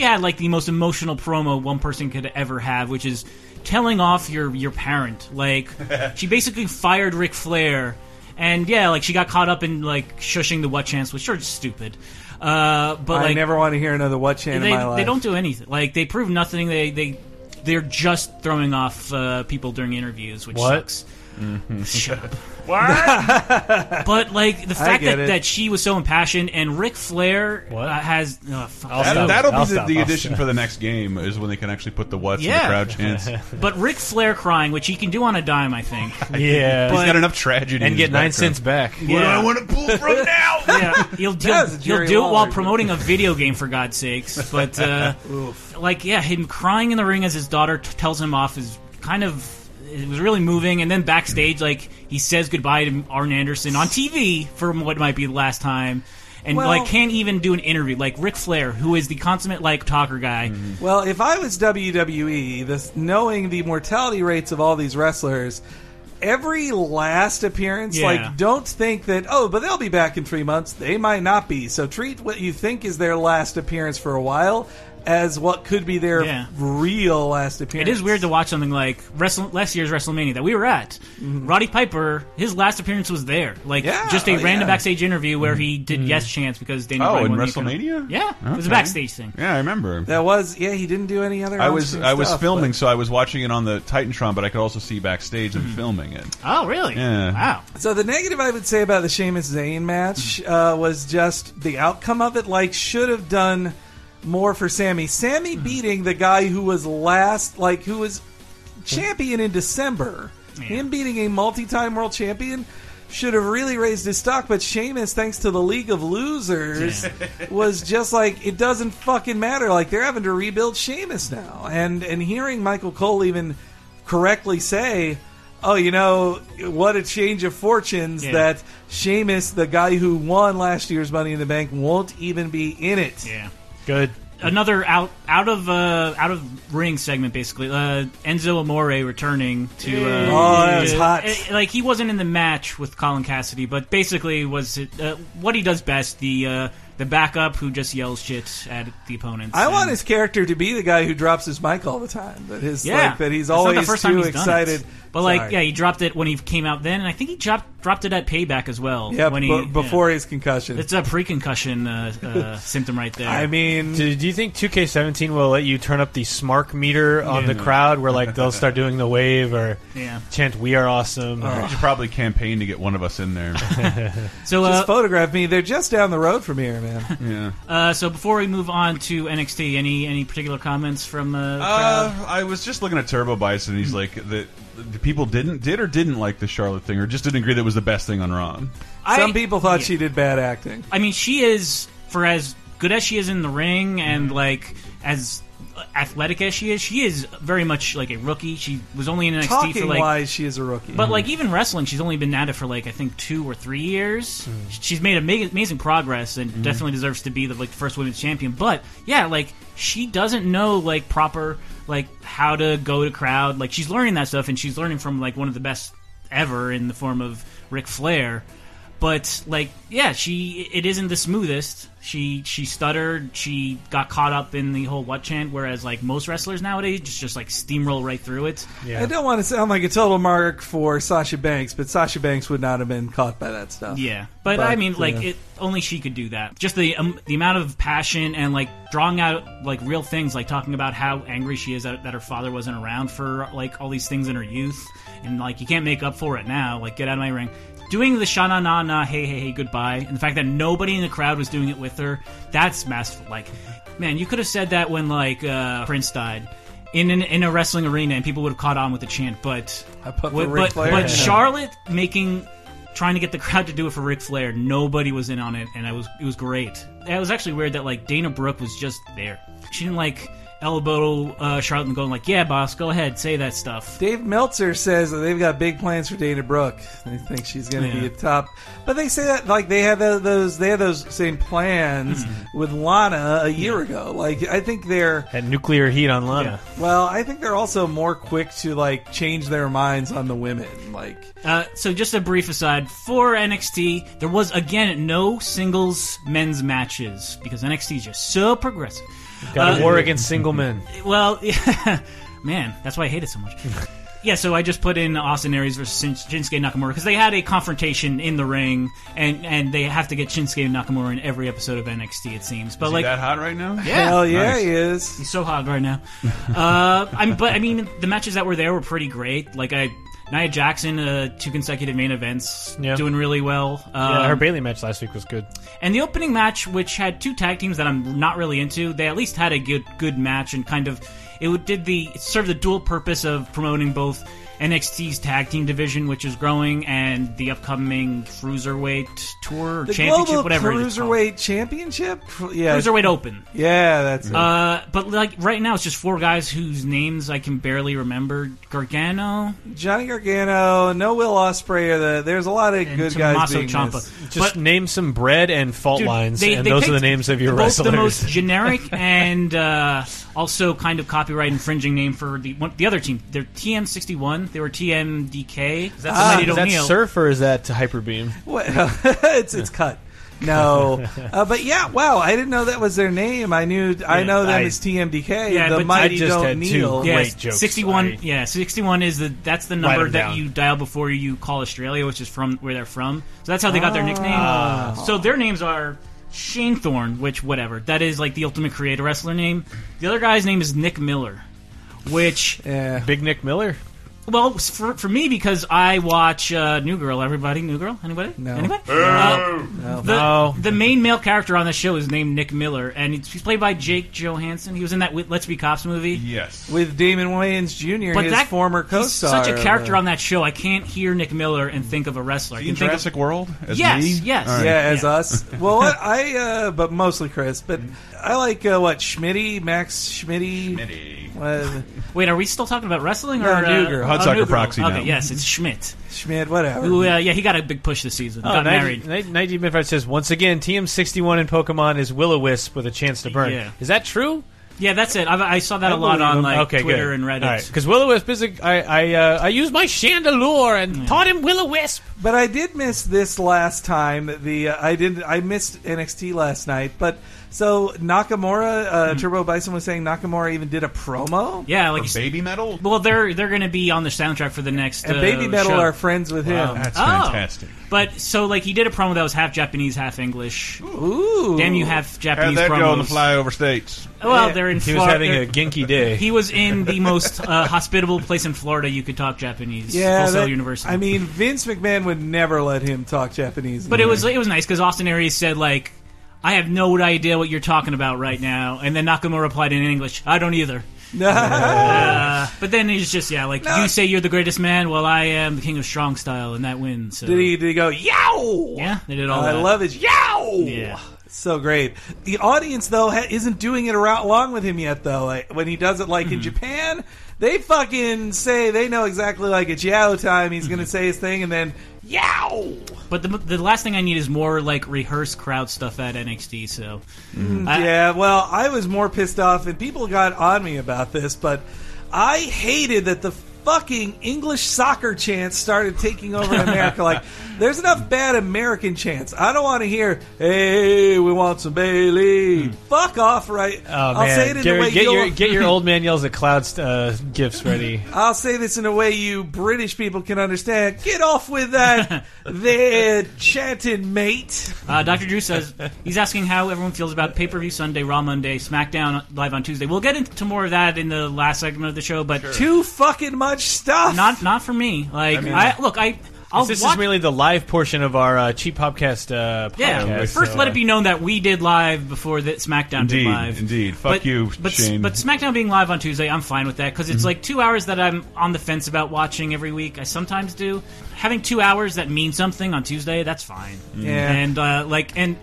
had, like, the most emotional promo one person could ever have, which is telling off your parent. Like, she basically fired Ric Flair, and, yeah, like, she got caught up in, like, shushing the what chants, which are just stupid. But I never want to hear another what chant in my life. They don't do anything. Like, they prove nothing. They're just throwing off people during interviews, which sucks. Shut up. What? But like the fact that she was so impassioned, and Ric Flair has that'll be the addition for the next game is when they can actually put the what's in the crowd chants. But Ric Flair crying, which he can do on a dime, I think. Yeah, he's got enough tragedy and get 9 cents back. Yeah. What do I want to pull from now? Yeah, he'll do it while promoting a video game for God's sakes. But him crying in the ring as his daughter tells him off is kind of. it was really moving. And then backstage, like, he says goodbye to Arn Anderson on TV for what might be the last time. And, well, like, can't even do an interview. Like, Ric Flair, who is the consummate, like, talker guy. Well, if I was WWE, this, knowing the mortality rates of all these wrestlers, every last appearance, like, don't think that, oh, but they'll be back in 3 months. They might not be. So treat what you think is their last appearance for a while as what could be their real last appearance. It is weird to watch something like last year's WrestleMania that we were at. Roddy Piper, his last appearance was there. Like, just a random backstage interview where he did yes chants because Daniel Bryan won. Oh, in WrestleMania? It was a backstage thing. Yeah, I remember. That was, he didn't do any other I was filming, but so I was watching it on the Titantron, but I could also see backstage them filming it. Oh, really? Yeah. Wow. So the negative I would say about the Sheamus Zayn match was just the outcome of it. Like, should have done more for Sammy. Sammy beating the guy who was last, like, who was champion in December. Him beating a multi-time world champion should have really raised his stock, but Sheamus, thanks to the League of Losers, was just like, it doesn't fucking matter. Like, they're having to rebuild Sheamus now. And hearing Michael Cole even correctly say, oh, you know, what a change of fortunes that Sheamus, the guy who won last year's Money in the Bank, won't even be in it. Good. Another out of ring segment, basically. Enzo Amore returning to. That was hot. Like, he wasn't in the match with Colin Cassidy, but basically was what he does best. The backup who just yells shit at the opponents. I want his character to be the guy who drops his mic all the time. That his like that he's always too excited. But like, yeah, he dropped it when he came out then, and I think he dropped it at Payback as well. Yeah, before his concussion. It's a pre-concussion symptom right there. I mean, do you think 2K17 will let you turn up the Smark meter on the crowd, where like they'll start doing the wave or chant "We are awesome"? You should probably campaign to get one of us in there. So just photograph me. They're just down the road from here, man. So before we move on to NXT, any particular comments from the crowd? I was just looking at Turbo Bison. He's like the people didn't like the Charlotte thing, or just didn't agree that it was the best thing on Raw. Some people thought she did bad acting. I mean, she is, for as good as she is in the ring and like as athletic as she is very much like a rookie. She was only in NXT for like... Talking-wise, she is a rookie. But like even wrestling, she's only been at it for like, I think, 2 or 3 years. She's made amazing progress and definitely deserves to be the first women's champion. But yeah, like she doesn't know like proper like how to go to crowd. Like she's learning that stuff, and she's learning from like one of the best ever in the form of Ric Flair. But like, yeah, it isn't the smoothest. She stuttered. She got caught up in the whole what chant. Whereas like most wrestlers nowadays, just like steamroll right through it. Yeah. I don't want to sound like a total mark for Sasha Banks, but Sasha Banks would not have been caught by that stuff. Yeah, but I mean, like only she could do that. Just the amount of passion and like drawing out like real things, like talking about how angry she is that her father wasn't around for like all these things in her youth, and like you can't make up for it now. Like, get out of my ring. Doing the sha-na-na-na, hey, goodbye, and the fact that nobody in the crowd was doing it with her, that's masterful. Like, man, you could have said that when, like, Prince died in a wrestling arena, and people would have caught on with the chant, but Charlotte trying to get the crowd to do it for Ric Flair, nobody was in on it, and it was great. It was actually weird that, like, Dana Brooke was just there. She didn't, like... elbow Charlotte and going like, yeah, boss, go ahead, say that stuff. Dave Meltzer says that they've got big plans for Dana Brooke. They think she's going to be at top. But they say that like they had those same plans with Lana a year ago. Like, I think they're... Had nuclear heat on Lana. Yeah. Well, I think they're also more quick to like change their minds on the women. Like, so just a brief aside, for NXT, there was, again, no singles men's matches because NXT is just so progressive. Got a war against single men. Well, yeah, man, that's why I hate it so much. Yeah, so I just put in Austin Aries versus Shinsuke Nakamura because they had a confrontation in the ring, and they have to get Shinsuke Nakamura in every episode of NXT, it seems. But is he that hot right now? Yeah, hell yeah, nice. He is. He's so hot right now. I mean, the matches that were there were pretty great. Like Nia Jackson, 2 consecutive main events, doing really well. Her Bayley match last week was good. And the opening match, which had 2 tag teams that I'm not really into, they at least had a good match and kind of it served the dual purpose of promoting both NXT's tag team division, which is growing, and the upcoming Cruiserweight Tour, the Championship, Global whatever it is called. Cruiserweight Championship? Yeah. Cruiserweight Open. Yeah, that's it. But like right now, it's just four guys whose names I can barely remember. Gargano. Johnny Gargano. No Will Ospreay. There's a lot of good guys being missed. Just name some bread and fault lines, and those are the names of your wrestlers. Both the most generic and also kind of copyright infringing name for the other team. They're TM61. They were TMDK. Is that somebody O'Neil? Is that Surf or is that Hyperbeam? It's cut. No. But yeah, wow, I didn't know that was their name. I know them as TMDK. Yeah, the Mighty Don't Kneel. Yeah, great jokes. 61. Yeah, 61 is that's the number that you dial before you call Australia, which is from where they're from. So that's how they got their nickname. So their names are Shane Thorne, which whatever. That is like the Ultimate Creator wrestler name. The other guy's name is Nick Miller, which Big Nick Miller. Well, for me, because I watch New Girl. Everybody, New Girl? Anybody? No. Anybody? No. The main male character on the show is named Nick Miller, and he's played by Jake Johansson. He was in that Let's Be Cops movie. Yes. With Damon Wayans Jr., his former co-star. He's such a character on that show. I can't hear Nick Miller and think of a wrestler. Is he in Jurassic World? As yes, me? Yes. Right. Yeah, as us. Well, but mostly Chris, but... I like, Schmitty? Max Schmitty? Schmitty. Wait, are we still talking about wrestling? No, Nuger. Hudsucker Proxy now. Okay, yes, it's Schmidt. Schmidt, whatever. Who, yeah, he got a big push this season. Got married. 1995 says, once again, TM61 in Pokemon is Will-O-Wisp with a chance to burn. Yeah. Is that true? Yeah, that's it. I saw that a lot on Twitter and Reddit. Because Will-O-Wisp is I used my Chandelure and taught him Will-O-Wisp. But I did miss this last time. I missed NXT last night, but... So Nakamura, Turbo Bison was saying Nakamura even did a promo. Yeah, like Baby Metal. Well, they're going to be on the soundtrack for the next. And Baby Metal show. Are friends with him. That's fantastic. But so like he did a promo that was half Japanese, half English. Ooh, damn you, half Japanese. How'd that go on the flyover states? Well, they're in. He was having a ginky day. He was in the most hospitable place in Florida you could talk Japanese. Yeah, Wholesale University. I mean, Vince McMahon would never let him talk Japanese. But it was nice because Austin Aries said like. I have no idea what you're talking about right now. And then Nakamura replied in English, I don't either. But then he's just, you say you're the greatest man, well, I am the king of strong style, and that wins. So. Did he go, yow? Yeah, they did all that. I love his yow! Yeah. So great. The audience, though, isn't doing it along with him yet, though. Like, when he does it, like in Japan, they fucking say they know exactly like it's yow time. He's going to say his thing, and then... Yow! But the last thing I need is more, like, rehearsed crowd stuff at NXT, so... I was more pissed off, and people got on me about this, but I hated that the fucking English soccer chants started taking over in America. Like, there's enough bad American chants. I don't want to hear, hey, we want some Bayley. Fuck off, right? I'll say it in the way get your old man yells at cloud gifts ready. I'll say this in a way you British people can understand. Get off with that there chanting, mate. Dr. Drew says, he's asking how everyone feels about pay-per-view Sunday, Raw Monday, SmackDown live on Tuesday. We'll get into more of that in the last segment of the show, but sure. Too fucking much stuff. Not for me. Like This is really the live portion of our Cheap Popcast podcast. Yeah, first let it be known that we did live before that SmackDown did live. Indeed. Fuck you, Shane. But SmackDown being live on Tuesday, I'm fine with that because it's like 2 hours that I'm on the fence about watching every week. I sometimes do. Having 2 hours that means something on Tuesday, that's fine. Yeah. And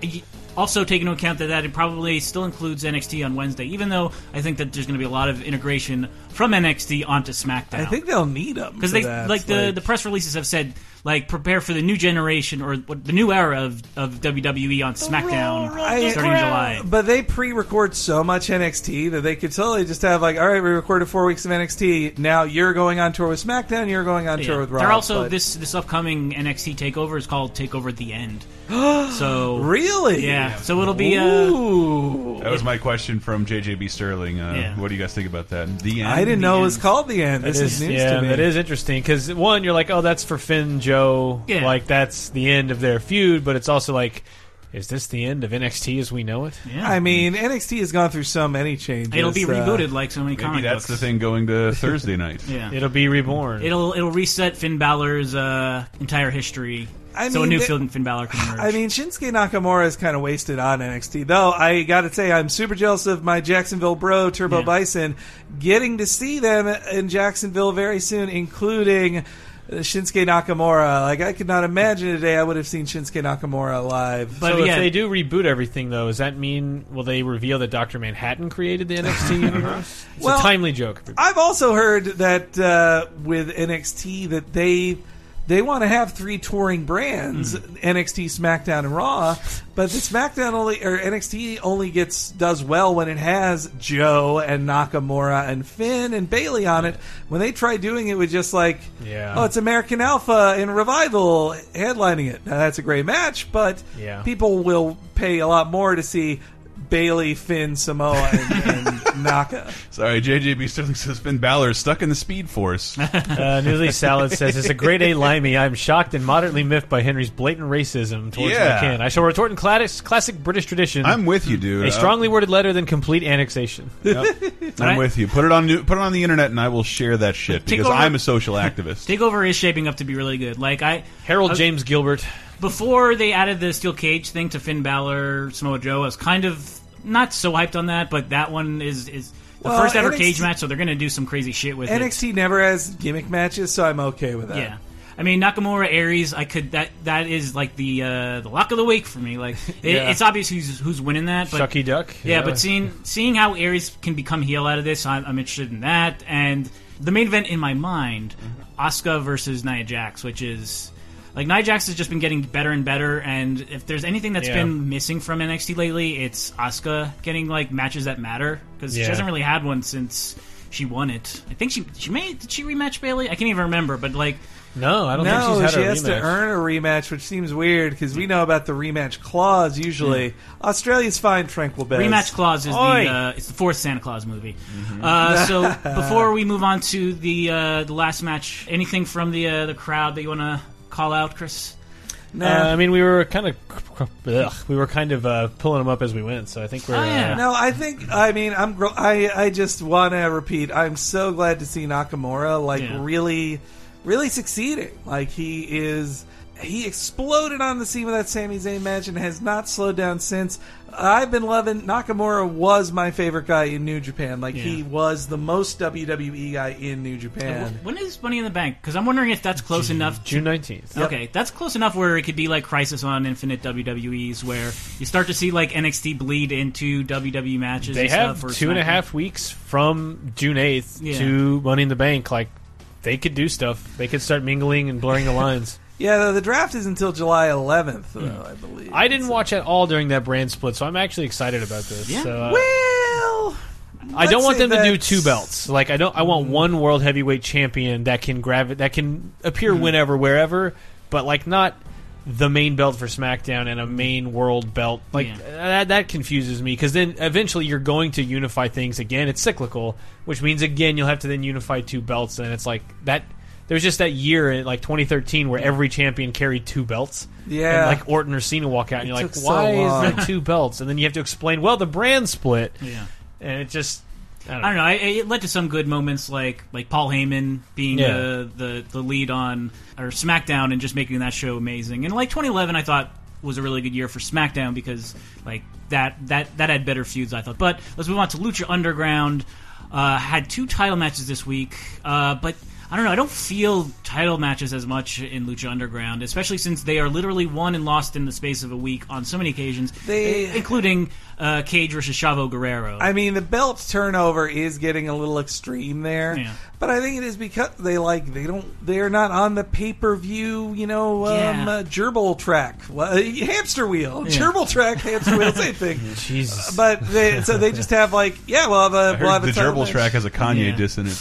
also take into account that it probably still includes NXT on Wednesday, even though I think that there's going to be a lot of integration from NXT onto SmackDown. I think they'll need them. Because the press releases have said, like, prepare for the new generation or the new era of WWE on SmackDown starting in July. But they pre-record so much NXT that they could totally just have, like, all right, we recorded 4 weeks of NXT, now you're going on tour with SmackDown, you're going on tour with Raw. They're also, this upcoming NXT TakeOver is called TakeOver at the End. So really? Yeah. So it'll be... that was my question from JJB Sterling. What do you guys think about that? The End? I didn't know it was called The End. This is news to me. That is interesting, because, one, you're like, oh, that's for Finn, Joe. Yeah. Like, that's the end of their feud, but it's also like... Is this the end of NXT as we know it? Yeah. I mean, NXT has gone through so many changes. It'll be rebooted like so many comic books. That's the thing going to Thursday night. It'll be reborn. It'll reset Finn Balor's entire history. Finn Balor can emerge. I mean, Shinsuke Nakamura is kind of wasted on NXT, though. I got to say, I'm super jealous of my Jacksonville bro, Turbo Bison, getting to see them in Jacksonville very soon, including Shinsuke Nakamura. Like, I could not imagine a day I would have seen Shinsuke Nakamura live. But so if they do reboot everything, though, does that mean, will they reveal that Dr. Manhattan created the NXT universe? It's a timely joke. I've also heard that with NXT that they want to have three touring brands, NXT, SmackDown, and Raw, but the SmackDown only, or NXT only does well when it has Joe and Nakamura and Finn and Bayley on it. When they try doing it with just it's American Alpha and Revival headlining it. Now, that's a great match, but people will pay a lot more to see Bayley, Finn, Samoa, and Naka. Sorry, JJB Sterling says Finn Balor is stuck in the Speed Force. Newsly Salad says it's a grade A limey. I'm shocked and moderately miffed by Henry's blatant racism towards McCann. I shall retort in classic British tradition. I'm with you, dude. A strongly worded letter, then complete annexation. Yep. I'm with you. Put it on the internet, and I will share that shit because I'm a social activist. Takeover is shaping up to be really good. Like James Gilbert. Before they added the steel cage thing to Finn Balor, Samoa Joe, I was kind of not so hyped on that, but that one is the first ever cage match, so they're going to do some crazy shit with it. NXT never has gimmick matches, so I'm okay with that. Yeah. I mean, Nakamura, Aries, that is like the lock of the week for me. Like it's obvious who's winning that. But, Shucky Duck. Yeah, but seeing how Aries can become heel out of this, I'm interested in that. And the main event in my mind, Asuka versus Nia Jax, which is... Like, Nia Jax has just been getting better and better, and if there's anything that's been missing from NXT lately, it's Asuka getting, like, matches that matter, because she hasn't really had one since she won it. I think did she rematch Bayley? I can't even remember, but, like... No, I don't think she's had a rematch. No, she has to earn a rematch, which seems weird, because we know about the rematch clause, usually. Australia's fine, Tranquil Bez. Rematch clause is it's the fourth Santa Claus movie. So, before we move on to the last match, anything from the crowd that you want to... call out, Chris? No, I mean we were kind of pulling them up as we went, so I think we're. No, I think I just want to repeat. I'm so glad to see Nakamura really, really succeeding. Like he exploded on the scene with that Sami Zayn match and has not slowed down since. I've been loving Nakamura. Was my favorite guy in New Japan. Like he was the most WWE guy in New Japan. When is Money in the Bank? Because I'm wondering if that's close enough. June 19th. Yep. Okay, that's close enough where it could be like Crisis on Infinite WWE's, where you start to see like NXT bleed into WWE matches. They have stuff 2.5 weeks from June 8th to Money in the Bank. Like they could do stuff. They could start mingling and blurring the lines. Yeah, the draft is until July 11th, though, I believe. I didn't watch at all during that brand split, so I'm actually excited about this. Yeah. So, I don't want them to do two belts. Like I want one world heavyweight champion that can appear whenever, wherever, but like not the main belt for SmackDown and a main world belt. Like that confuses me because then eventually you're going to unify things again. It's cyclical, which means again you'll have to then unify two belts, and it's like that. There was just that year in like 2013 where every champion carried two belts. Yeah. And like Orton or Cena walk out and you're like, why is there two belts? And then you have to explain, well, the brand split. Yeah. And it just... I don't know. It led to some good moments, like Paul Heyman being the lead on or SmackDown and just making that show amazing. And like 2011, I thought was a really good year for SmackDown because like that had better feuds, I thought. But let's move on to Lucha Underground. Had two title matches this week, but... I don't know, I don't feel title matches as much in Lucha Underground, especially since they are literally won and lost in the space of a week on so many occasions, including Cage versus Chavo Guerrero. I mean, the belt turnover is getting a little extreme there, but I think it is because they're not on the pay-per-view, gerbil track, hamster wheel, gerbil track, hamster wheel, same thing. Jesus. But they just have we'll have a title gerbil match. Track has a Kanye diss in it.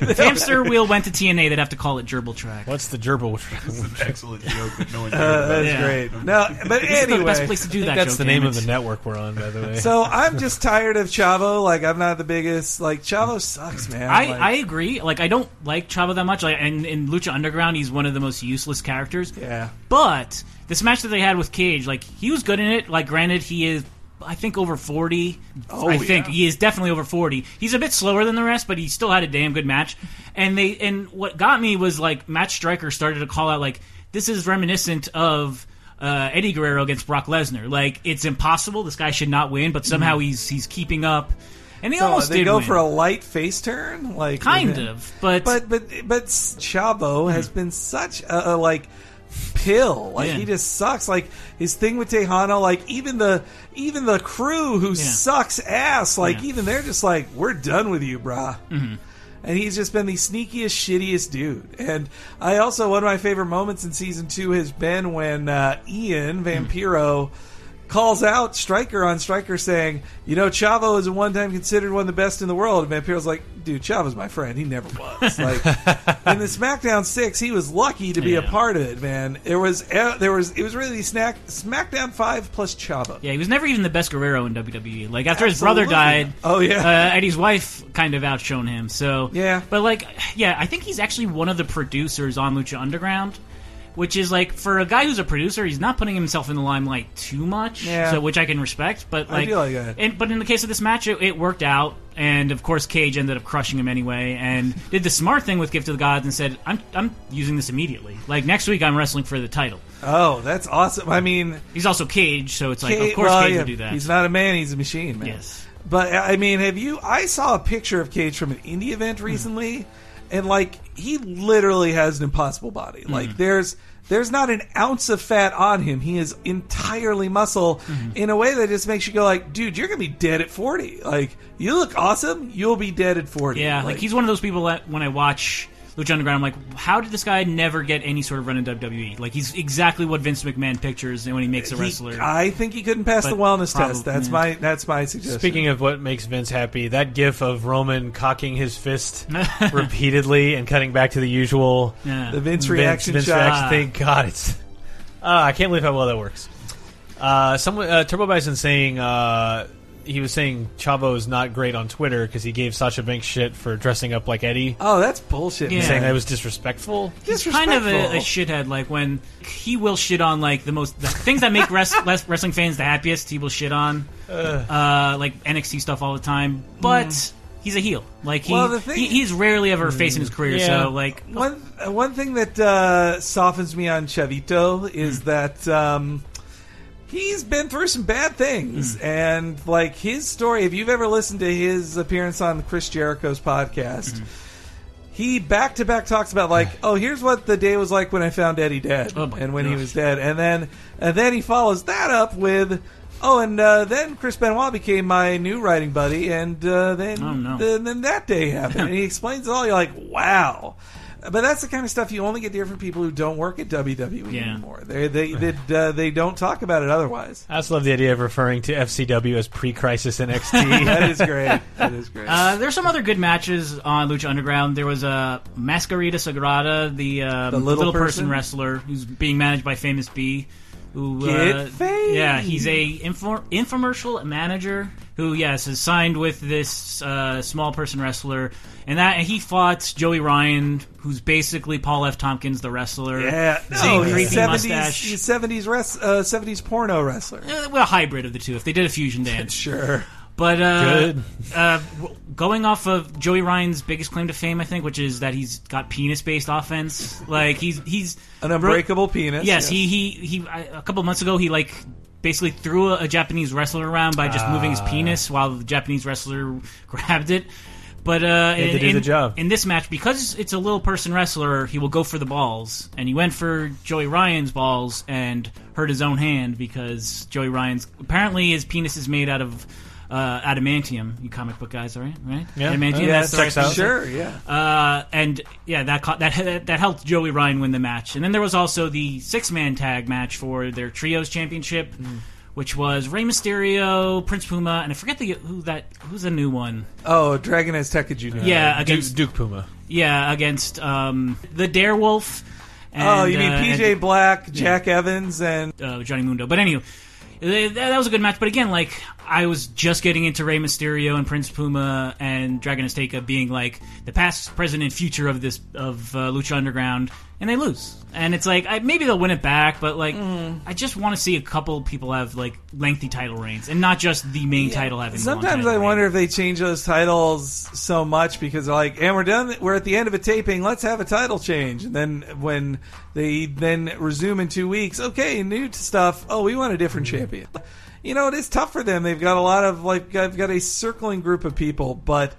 The hamster wheel went to TNA, they'd have to call it gerbil track. What's the gerbil track? That's an excellent joke that no one cared about. That's great. No, but anyway, this is the best place to do that. That's joke, the name of the network we're on, by the way. So I'm just tired of Chavo. Like I'm not the biggest. Like Chavo sucks, man. I agree. Like I don't like Chavo that much. Like and in Lucha Underground, he's one of the most useless characters. Yeah. But this match that they had with Cage, like he was good in it. Like granted, he is. I think over 40. Oh, I think he is definitely over 40. He's a bit slower than the rest, but he still had a damn good match. And what got me was like Matt Stryker started to call out like this is reminiscent of Eddie Guerrero against Brock Lesnar. Like, it's impossible. This guy should not win, but somehow he's keeping up. And they almost did win. For a light face turn, like kind of. But Chavo has been such a pill. He just sucks. Like his thing with Tejano, like even the crew who sucks ass, even they're just like, we're done with you, brah. Mm-hmm. And he's just been the sneakiest, shittiest dude. And I also, one of my favorite moments in season 2 has been when Ian Vampiro calls out Stryker on Stryker saying, Chavo is at one time considered one of the best in the world. And Vampiro's like, dude, Chavo's my friend. He never was. In the SmackDown 6, he was lucky to be a part of it, man. It was really SmackDown 5 plus Chavo. Yeah, he was never even the best Guerrero in WWE. Like, after his brother died, Eddie's wife kind of outshone him. So, yeah. But, I think he's actually one of the producers on Lucha Underground. Which is, for a guy who's a producer, he's not putting himself in the limelight too much, so which I can respect. But I do like that. But in the case of this match, it worked out, and of course Cage ended up crushing him anyway, and did the smart thing with Gift of the Gods and said, I'm using this immediately. Next week I'm wrestling for the title. Oh, that's awesome. I mean... He's also Cage, so it's of course Cage would do that. He's not a man, he's a machine, man. Yes. But, I saw a picture of Cage from an indie event recently, and, he literally has an impossible body. There's not an ounce of fat on him. He is entirely muscle in a way that just makes you go, dude, you're going to be dead at 40. You look awesome. You'll be dead at 40. Yeah, he's one of those people that when I watch Lucha Underground, I'm like, how did this guy never get any sort of run in WWE? He's exactly what Vince McMahon pictures when he makes a wrestler. I think he couldn't pass the wellness test. That's my suggestion. Speaking of what makes Vince happy, that gif of Roman cocking his fist repeatedly and cutting back to the usual the Vince reaction shot. Thank God. I can't believe how well that works. Turbo Bison saying... he was saying Chavo is not great on Twitter because he gave Sasha Banks shit for dressing up like Eddie. Oh, that's bullshit. Yeah. Saying that was disrespectful. He's kind of a shithead. When he will shit on the things that make wrestling fans the happiest. He will shit on NXT stuff all the time, but. He's a heel. He's rarely ever faced in his career. Yeah. So one thing that softens me on Chavito is that. He's been through some bad things, and his story, if you've ever listened to his appearance on Chris Jericho's podcast, he back-to-back talks about, here's what the day was like when I found Eddie dead, he was dead, and then he follows that up with, then Chris Benoit became my new writing buddy, and then that day happened, and he explains it all, you're like, wow. But that's the kind of stuff you only get to hear from people who don't work at WWE anymore. They don't talk about it otherwise. I just love the idea of referring to FCW as pre-crisis NXT. That is great. There's some other good matches on Lucha Underground. There was Mascarita Sagrada, the little person wrestler who's being managed by Famous B. Who, get famous. Yeah, he's a infomercial manager who, is signed with this small person wrestler, and he fought Joey Ryan, who's basically Paul F. Tompkins, the wrestler. Yeah, he's 70s porno wrestler. A hybrid of the two. If they did a fusion dance, sure. But good. Going off of Joey Ryan's biggest claim to fame, I think, which is that he's got penis-based offense. He's an unbreakable penis. Yes. He. A couple months ago, he basically threw a Japanese wrestler around by just moving his penis while the Japanese wrestler grabbed it. But in this match, because it's a little person wrestler, he will go for the balls, and he went for Joey Ryan's balls and hurt his own hand because Joey Ryan's apparently his penis is made out of. Adamantium, you comic book guys, right? Yeah, adamantium. That's checks out. Sure, yeah. That helped Joey Ryan win the match. And then there was also the 6-man tag match for their trios championship, which was Rey Mysterio, Prince Puma, and I forget who's the new one. Oh, Dragon Azteca Jr. Yeah, against Duke Puma. Yeah, against the Darewolf. And, you mean PJ Black, Jack Evans, and Johnny Mundo? But anyway. That was a good match, but again, I was just getting into Rey Mysterio and Prince Puma and Dragon Azteca being the past, present, and future of Lucha Underground, and they lose. And it's like, maybe they'll win it back, but like, I just want to see a couple people have like lengthy title reigns and not just the main title having. Sometimes I wonder if they change those titles so much because they're like, and we're done. We're at the end of a taping. Let's have a title change. And then when they then resume in 2 weeks, okay, new stuff. Oh, we want a different champion. You know, it is tough for them. They've got a lot of like, I've got a circling group of people, but.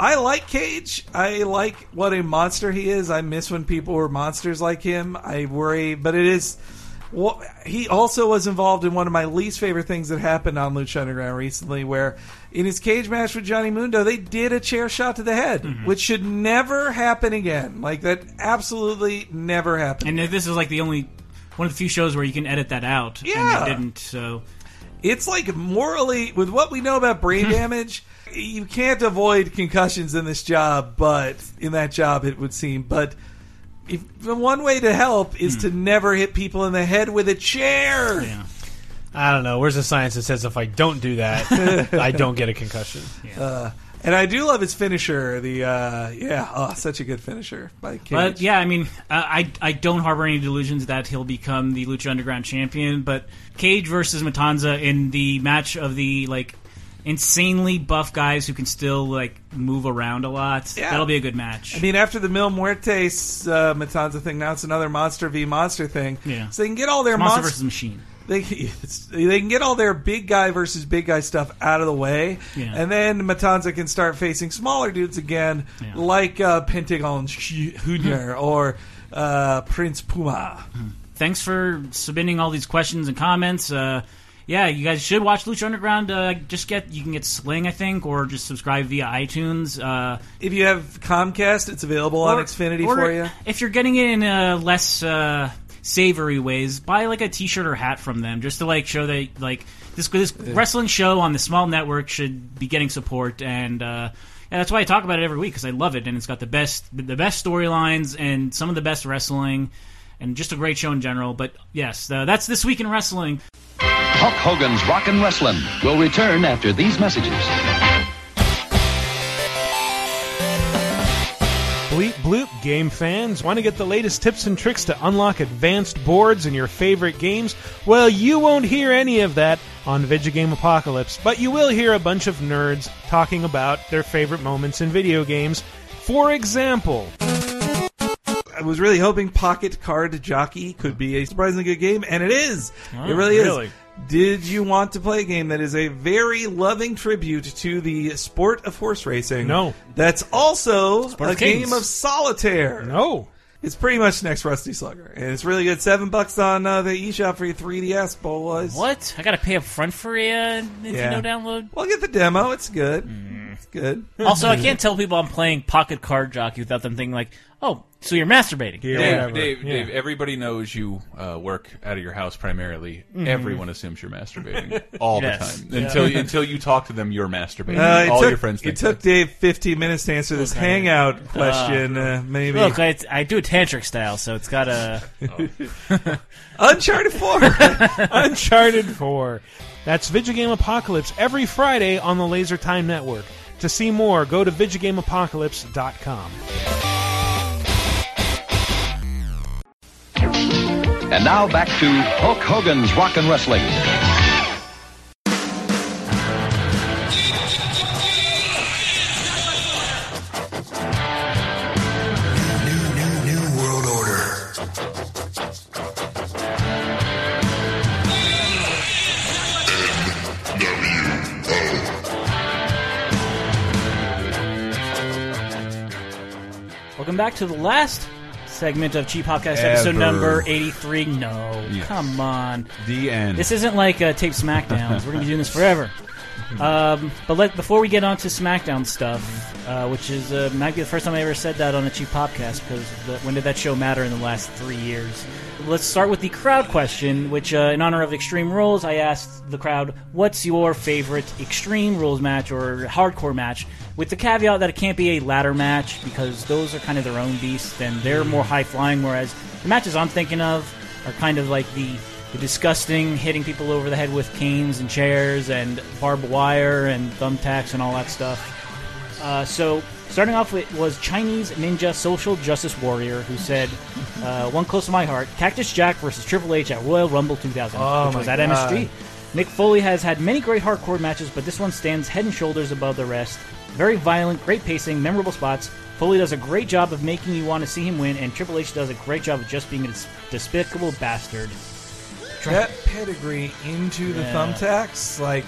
I like Cage. I like what a monster he is. I miss when people were monsters like him. I worry, but it is... Well, he also was involved in one of my least favorite things that happened on Lucha Underground recently, where in his cage match with Johnny Mundo, they did a chair shot to the head, which should never happen again. Like, that absolutely never happened. And this is like the only... One of the few shows where you can edit that out. Yeah. And they didn't, so... It's like morally... With what we know about brain damage... You can't avoid concussions in this job, but in that job it would seem. But if one way to help is to never hit people in the head with a chair. Yeah. I don't know. Where's the science that says if I don't do that, I don't get a concussion? Yeah. And I do love his finisher. The such a good finisher by Cage. But yeah, I mean, I don't harbor any delusions that he'll become the Lucha Underground champion. But Cage versus Matanza in the match of the like. Insanely buff guys who can still like move around a lot. Yeah. That'll be a good match. I mean, after the Mil Muertes Matanza thing, now it's another Monster v Monster thing. Yeah, so they can get all their monster versus machine. They can get all their big guy versus big guy stuff out of the way, and then Matanza can start facing smaller dudes again, like Pentagon Junior or Prince Puma. Thanks for submitting all these questions and comments. Yeah, you guys should watch Lucha Underground. You can get Sling, I think, or just subscribe via iTunes. If you have Comcast, it's available on Xfinity for you. If you're getting it in less savory ways, buy like a T-shirt or hat from them, just to like show that like this wrestling show on the small network should be getting support, and that's why I talk about it every week because I love it, and it's got the best storylines and some of the best wrestling, and just a great show in general. But yes, that's This Week in Wrestling. Hulk Hogan's Rockin' Wrestling will return after these messages. Bleep Bloop game fans, want to get the latest tips and tricks to unlock advanced boards in your favorite games? Well, you won't hear any of that on Vigigame Apocalypse, but you will hear a bunch of nerds talking about their favorite moments in video games. For example... I was really hoping Pocket Card Jockey could be a surprisingly good game, and it is. Oh, it really is. Really? Did you want to play a game that is a very loving tribute to the sport of horse racing? No. That's also a game of solitaire. No. It's pretty much next Rusty Slugger, and it's really good. $7 on the eShop for your 3DS, boys. What? I gotta pay up front for a Nintendo download? Well, get the demo. It's good. It's good. Also, I can't tell people I'm playing Pocket Card Jockey without them thinking like, oh, so you're masturbating. Yeah, Dave, everybody knows you work out of your house primarily. Everyone assumes you're masturbating all the time. Until you talk to them, you're masturbating. Your friends think that. It took Dave 15 minutes to answer this hangout question, maybe. Look, I do a tantric style, so it's got a... Uncharted 4! Uncharted 4. That's Vigigame Apocalypse every Friday on the Laser Time Network. To see more, go to VigigameApocalypse.com. And now back to Hulk Hogan's Rockin' Wrestling. New World Order. NWO. Welcome back to the last segment of Cheap Podcast, episode number 83. No, come on. The end. This isn't like taped SmackDowns. We're going to be doing this forever. But before we get on to SmackDown stuff, which is might be the first time I ever said that on a Cheap Podcast, because when did that show matter in the last 3 years? Let's start with the crowd question, which in honor of Extreme Rules, I asked the crowd, what's your favorite Extreme Rules match or hardcore match? With the caveat that it can't be a ladder match because those are kind of their own beasts and they're more high-flying, whereas the matches I'm thinking of are kind of like the disgusting hitting people over the head with canes and chairs and barbed wire and thumbtacks and all that stuff. So Starting off with was Chinese Ninja Social Justice Warrior, who said, one close to my heart, Cactus Jack versus Triple H at Royal Rumble 2000, which was at MSG. Nick Foley has had many great hardcore matches, but this one stands head and shoulders above the rest. Very violent, great pacing, memorable spots. Foley does a great job of making you want to see him win, and Triple H does a great job of just being a despicable bastard. That pedigree into the thumbtacks, like,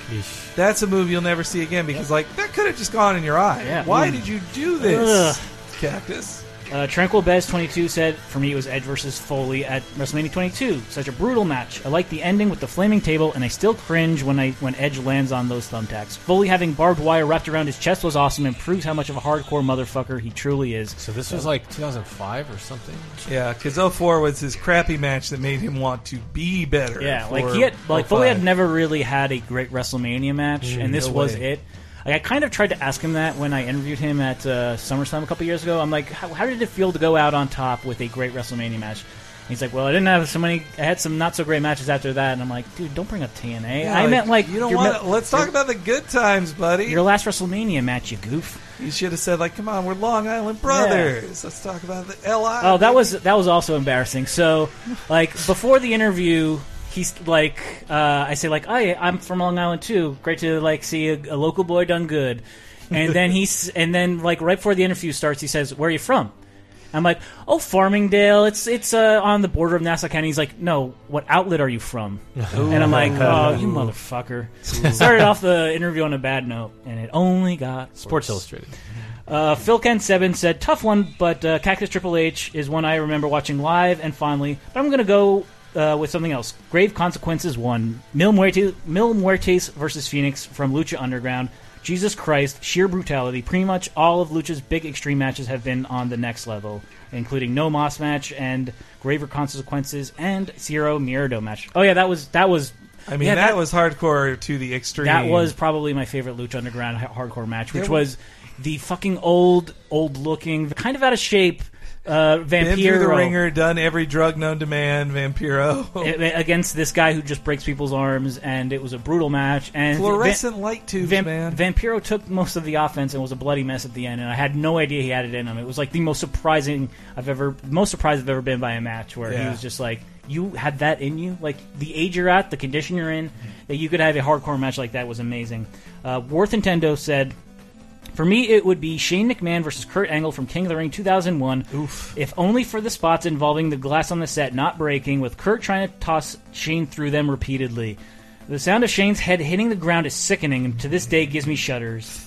that's a move you'll never see again, because, like, that could have just gone in your eye. Yeah. Why did you do this, Cactus? Tranquil Bez 22 said, for me it was Edge versus Foley at WrestleMania 22. Such a brutal match. I like the ending with the flaming table, and I still cringe when Edge lands on those thumbtacks. Foley having barbed wire wrapped around his chest was awesome and proves how much of a hardcore motherfucker he truly is. So this was like 2005 or something? Yeah, because 04 was his crappy match that made him want to be better. Yeah, like, Foley had never really had a great WrestleMania match, and this was it. I kind of tried to ask him that when I interviewed him at SummerSlam a couple years ago. I'm like, how did it feel to go out on top with a great WrestleMania match? And he's like, well, I didn't have so many. I had some not so great matches after that. And I'm like, dude, don't bring up TNA. Yeah, I meant like, you don't want. Let's talk about the good times, buddy. Your last WrestleMania match, you goof. You should have said, like, come on, we're Long Island Brothers. Yeah. Let's talk about the LI. Oh, that was also embarrassing. So, like, before the interview, he's like, I say, like, I'm from Long Island too. Great to like see a local boy done good. And then like right before the interview starts, he says, "Where are you from?" I'm like, "Oh, Farmingdale. It's on the border of Nassau County." He's like, "No, what outlet are you from?" Ooh. And I'm like, "Oh, you motherfucker!" Started off the interview on a bad note, and it only got Sports Illustrated. Phil Ken7 said, "Tough one, but Cactus Triple H is one I remember watching live and fondly. But I'm gonna go." With something else. Grave Consequences 1. Mil Muertes versus Phoenix from Lucha Underground. Jesus Christ, sheer brutality. Pretty much all of Lucha's big extreme matches have been on the next level, including No Moss match and Graver Consequences and Zero Miedo match. Oh yeah, that was. I mean, that was hardcore to the extreme. That was probably my favorite Lucha Underground hardcore match, which was the fucking old looking, kind of out of shape. Vampiro. Been through the ringer, done every drug known to man, Vampiro. Against this guy who just breaks people's arms, and it was a brutal match. And fluorescent light tubes, man. Vampiro took most of the offense and was a bloody mess at the end, and I had no idea he had it in him. It was like the most surprised I've ever been by a match where he was just like, you had that in you? Like, the age you're at, the condition you're in, that you could have a hardcore match like that was amazing. Worth Nintendo said, for me, it would be Shane McMahon versus Kurt Angle from King of the Ring 2001. Oof. If only for the spots involving the glass on the set not breaking, with Kurt trying to toss Shane through them repeatedly. The sound of Shane's head hitting the ground is sickening, and to this day gives me shudders.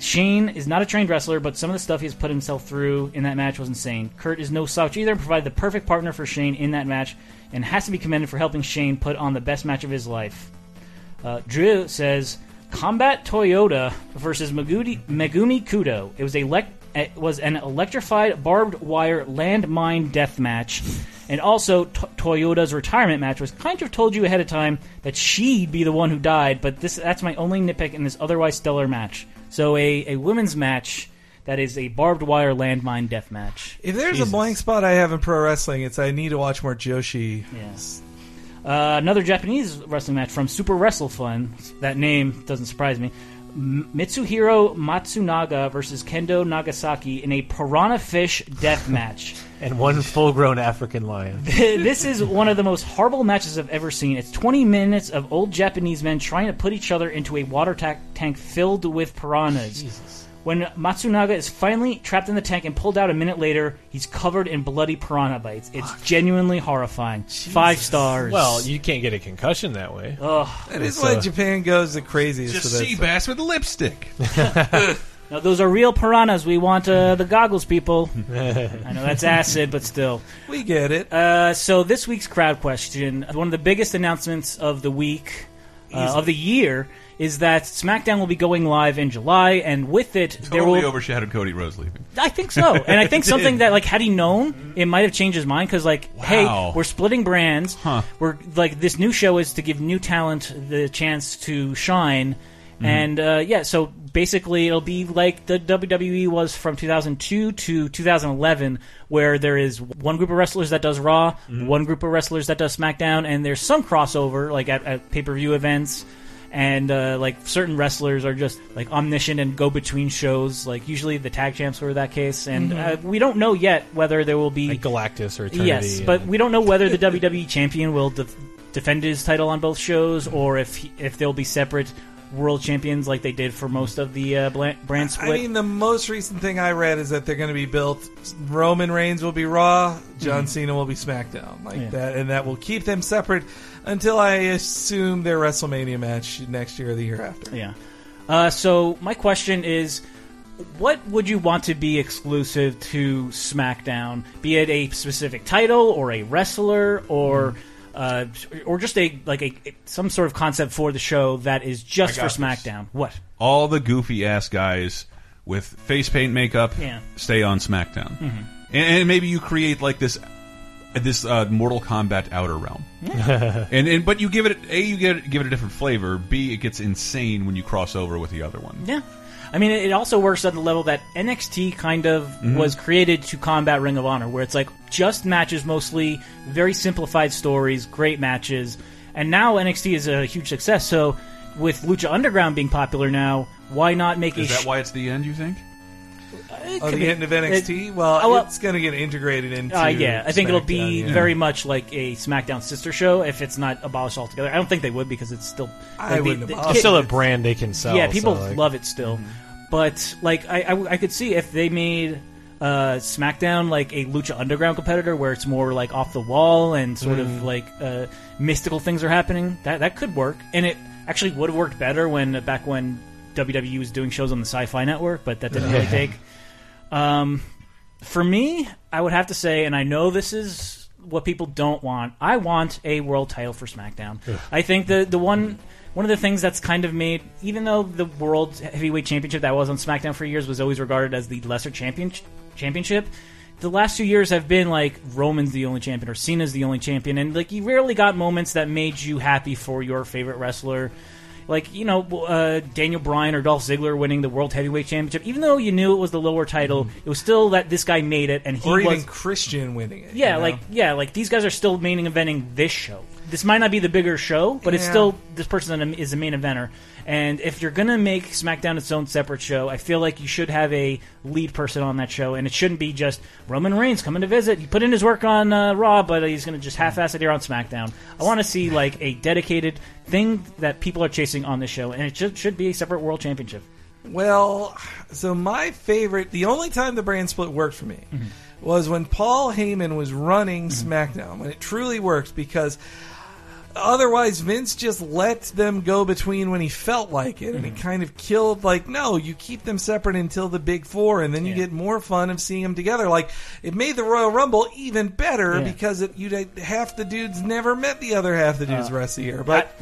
Shane is not a trained wrestler, but some of the stuff he's put himself through in that match was insane. Kurt is no slouch either, and provided the perfect partner for Shane in that match, and has to be commended for helping Shane put on the best match of his life. Drew says, Combat Toyota versus Megumi Kudo. It was an electrified barbed wire landmine death match, and also Toyota's retirement match was kind of told you ahead of time that she'd be the one who died. But that's my only nitpick in this otherwise stellar match. So a women's match that is a barbed wire landmine death match. If there's a blank spot I have in pro wrestling, it's I need to watch more Joshi. Yes. Another Japanese wrestling match from Super Wrestle Fun. That name doesn't surprise me. Mitsuhiro Matsunaga versus Kendo Nagasaki in a piranha fish death match. And one full-grown African lion. This is one of the most horrible matches I've ever seen. It's 20 minutes of old Japanese men trying to put each other into a water tank filled with piranhas. Jesus. When Matsunaga is finally trapped in the tank and pulled out a minute later, he's covered in bloody piranha bites. It's genuinely horrifying. Jesus. 5 stars. Well, you can't get a concussion that way. Ugh. That is why Japan goes the craziest. Just sea bass with lipstick. No, those are real piranhas. We want the goggles, people. I know that's acid, but still. We get it. So this week's crowd question, one of the biggest announcements of the week, of the year, is that SmackDown will be going live in July, and with it, there will overshadowed Cody Rhodes leaving. I think so, and I think something that, like, had he known, it might have changed his mind because, like, hey, we're splitting brands. Huh. We're like, this new show is to give new talent the chance to shine, and so basically, it'll be like the WWE was from 2002 to 2011, where there is one group of wrestlers that does Raw, one group of wrestlers that does SmackDown, and there's some crossover, like at pay-per-view events. and like certain wrestlers are just like omniscient and go between shows, like usually the tag champs were that case, and we don't know yet whether there will be like Galactus or Eternity. Yes, but we don't know whether the WWE champion will defend his title on both shows, or if they'll be separate world champions like they did for most of the brand split. I mean, the most recent thing I read is that they're going to be built. Roman Reigns will be Raw, John Cena will be SmackDown, like that, and that will keep them separate until I assume their WrestleMania match next year or the year after. Yeah. So my question is, what would you want to be exclusive to SmackDown? Be it a specific title or a wrestler or. Or just a some sort of concept for the show that is just for SmackDown. This. What? All the goofy ass guys with face paint makeup stay on SmackDown, and maybe you create like this Mortal Kombat Outer Realm, but you give it a different flavor. B, it gets insane when you cross over with the other one. Yeah. I mean, it also works on the level that NXT kind of was created to combat Ring of Honor, where it's like just matches mostly, very simplified stories, great matches, and now NXT is a huge success, so with Lucha Underground being popular now, why not make Is that why it's the end, you think? The end of NXT? Well, it's going to get integrated into I think SmackDown, it'll be very much like a SmackDown sister show if it's not abolished altogether. I don't think they would because it's still... It's still a brand they can sell. Yeah, people love it still. But like I could see if they made SmackDown like a Lucha Underground competitor where it's more like off the wall and sort of like mystical things are happening. That could work. And it actually would have worked better back when WWE was doing shows on the Sci-Fi Network, but that didn't really take... For me, I would have to say, and I know this is what people don't want, I want a world title for SmackDown. I think the one of the things that's kind of made, even though the World Heavyweight Championship that was on SmackDown for years was always regarded as the lesser championship, the last 2 years have been like Roman's the only champion or Cena's the only champion, and like you rarely got moments that made you happy for your favorite wrestler. Like, you know, Daniel Bryan or Dolph Ziggler winning the World Heavyweight Championship, even though you knew it was the lower title, it was still that this guy made it, and or even Christian winning it. Yeah, you know? like these guys are still main eventing this show. This might not be the bigger show, but it's still this person is a main eventer. And if you're gonna make SmackDown its own separate show, I feel like you should have a lead person on that show, and it shouldn't be just Roman Reigns coming to visit. He put in his work on Raw, but he's gonna just half-ass it here on SmackDown. I want to see like a dedicated thing that people are chasing on this show, and it should be a separate world championship. Well, so my favorite, the only time the brand split worked for me was when Paul Heyman was running SmackDown, when it truly worked, because otherwise, Vince just let them go between when he felt like it, and it kind of killed, like, no, you keep them separate until the Big Four, and then you get more fun of seeing them together. Like, it made the Royal Rumble even better because half the dudes never met the other half the dudes the rest of the year. But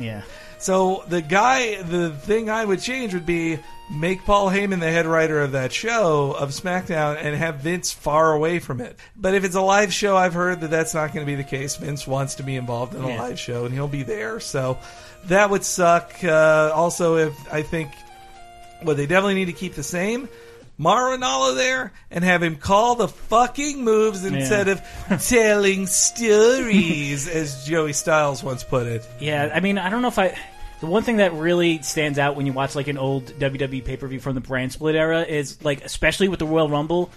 so the thing I would change would be make Paul Heyman the head writer of that show, of SmackDown, and have Vince far away from it. But if it's a live show, I've heard that's not going to be the case. Vince wants to be involved in a live show, and he'll be there. So that would suck. Also, I think what they definitely need to keep the same, Mauro Ranallo there, and have him call the fucking moves instead of telling stories, as Joey Styles once put it. Yeah, I mean, I don't know if I... The one thing that really stands out when you watch like an old WWE pay-per-view from the brand split era is like, especially with the Royal Rumble,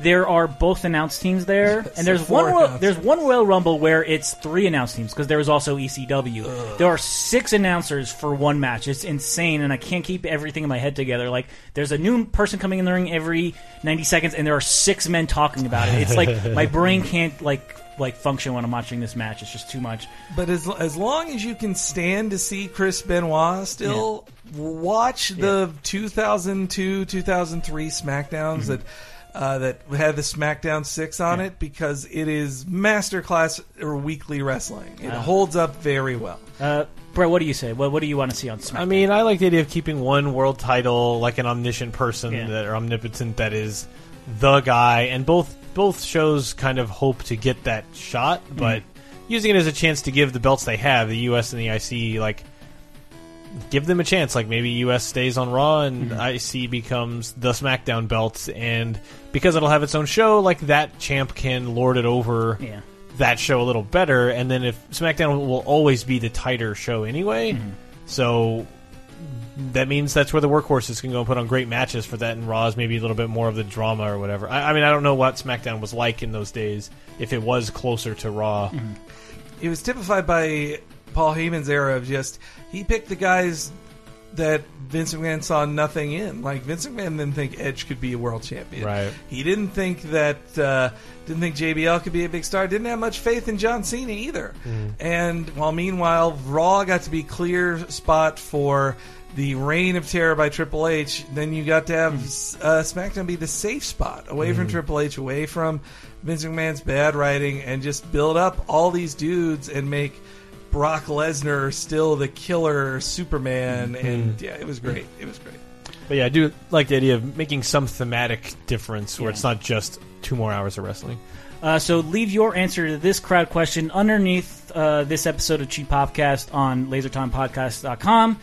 there are both announced teams there, and there's one Royal Rumble where it's three announced teams because there was also ECW. There are six announcers for one match. It's insane, and I can't keep everything in my head together. Like, there's a new person coming in the ring every 90 seconds, and there are six men talking about it. It's like my brain can't like function when I'm watching this match. It's just too much. But as long as you can stand to see Chris Benoit still, watch the 2002, 2003 SmackDowns that had the SmackDown 6 on it, because it is masterclass or weekly wrestling. It holds up very well. Brett, what do you say? What do you want to see on SmackDown? I mean, I like the idea of keeping one world title, like an omniscient person or omnipotent that is the guy, and both shows kind of hope to get that shot, but using it as a chance to give the belts they have, the U.S. and the IC, like, give them a chance. Like, maybe U.S. stays on Raw and IC becomes the SmackDown belts, and because it'll have its own show, like, that champ can lord it over that show a little better, and then if SmackDown will always be the tighter show anyway, so that means that's where the workhorses can go and put on great matches for that, and Raw is maybe a little bit more of the drama or whatever. I mean, I don't know what SmackDown was like in those days, if it was closer to Raw. Mm-hmm. It was typified by Paul Heyman's era of just, he picked the guys that Vince McMahon saw nothing in. Like, Vince McMahon didn't think Edge could be a world champion. Right. He didn't think that, didn't think JBL could be a big star. Didn't have much faith in John Cena either. Mm. And while meanwhile, Raw got to be clear spot for the reign of terror by Triple H, then you got to have SmackDown be the safe spot, away from Triple H, away from Vince McMahon's bad writing, and just build up all these dudes and make Brock Lesnar still the killer Superman, and yeah, it was great. It was great. But yeah, I do like the idea of making some thematic difference where it's not just 2 more hours of wrestling. So leave your answer to this crowd question underneath this episode of Cheap Popcast on LaserTimePodcast.com.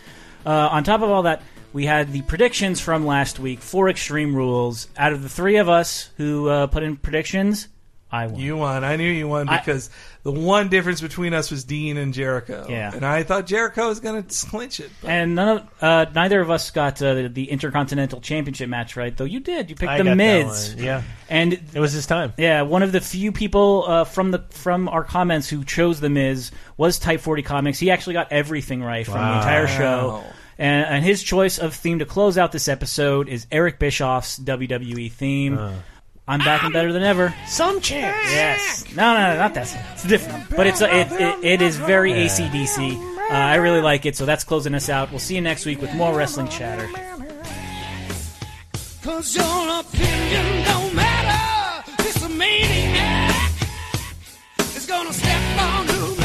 On top of all that, we had the predictions from last week for Extreme Rules. Out of the 3 of us who put in predictions, I won. You won. I knew you won because the one difference between us was Dean and Jericho. Yeah. And I thought Jericho was going to clinch it. But... And neither of us got the Intercontinental Championship match right, though you did. You picked the Miz. Yeah. And it was his time. Yeah, one of the few people from our comments who chose the Miz was Type 40 Comics. He actually got everything right from the entire show. And his choice of theme to close out this episode is Eric Bischoff's WWE theme. I'm back and better than ever. Some chance. Yes. No, not that. It's different. But it is very AC/DC. I really like it, so that's closing us out. We'll see you next week with more wrestling chatter. 'Cause your opinion don't matter. This maniac is gonna step on you.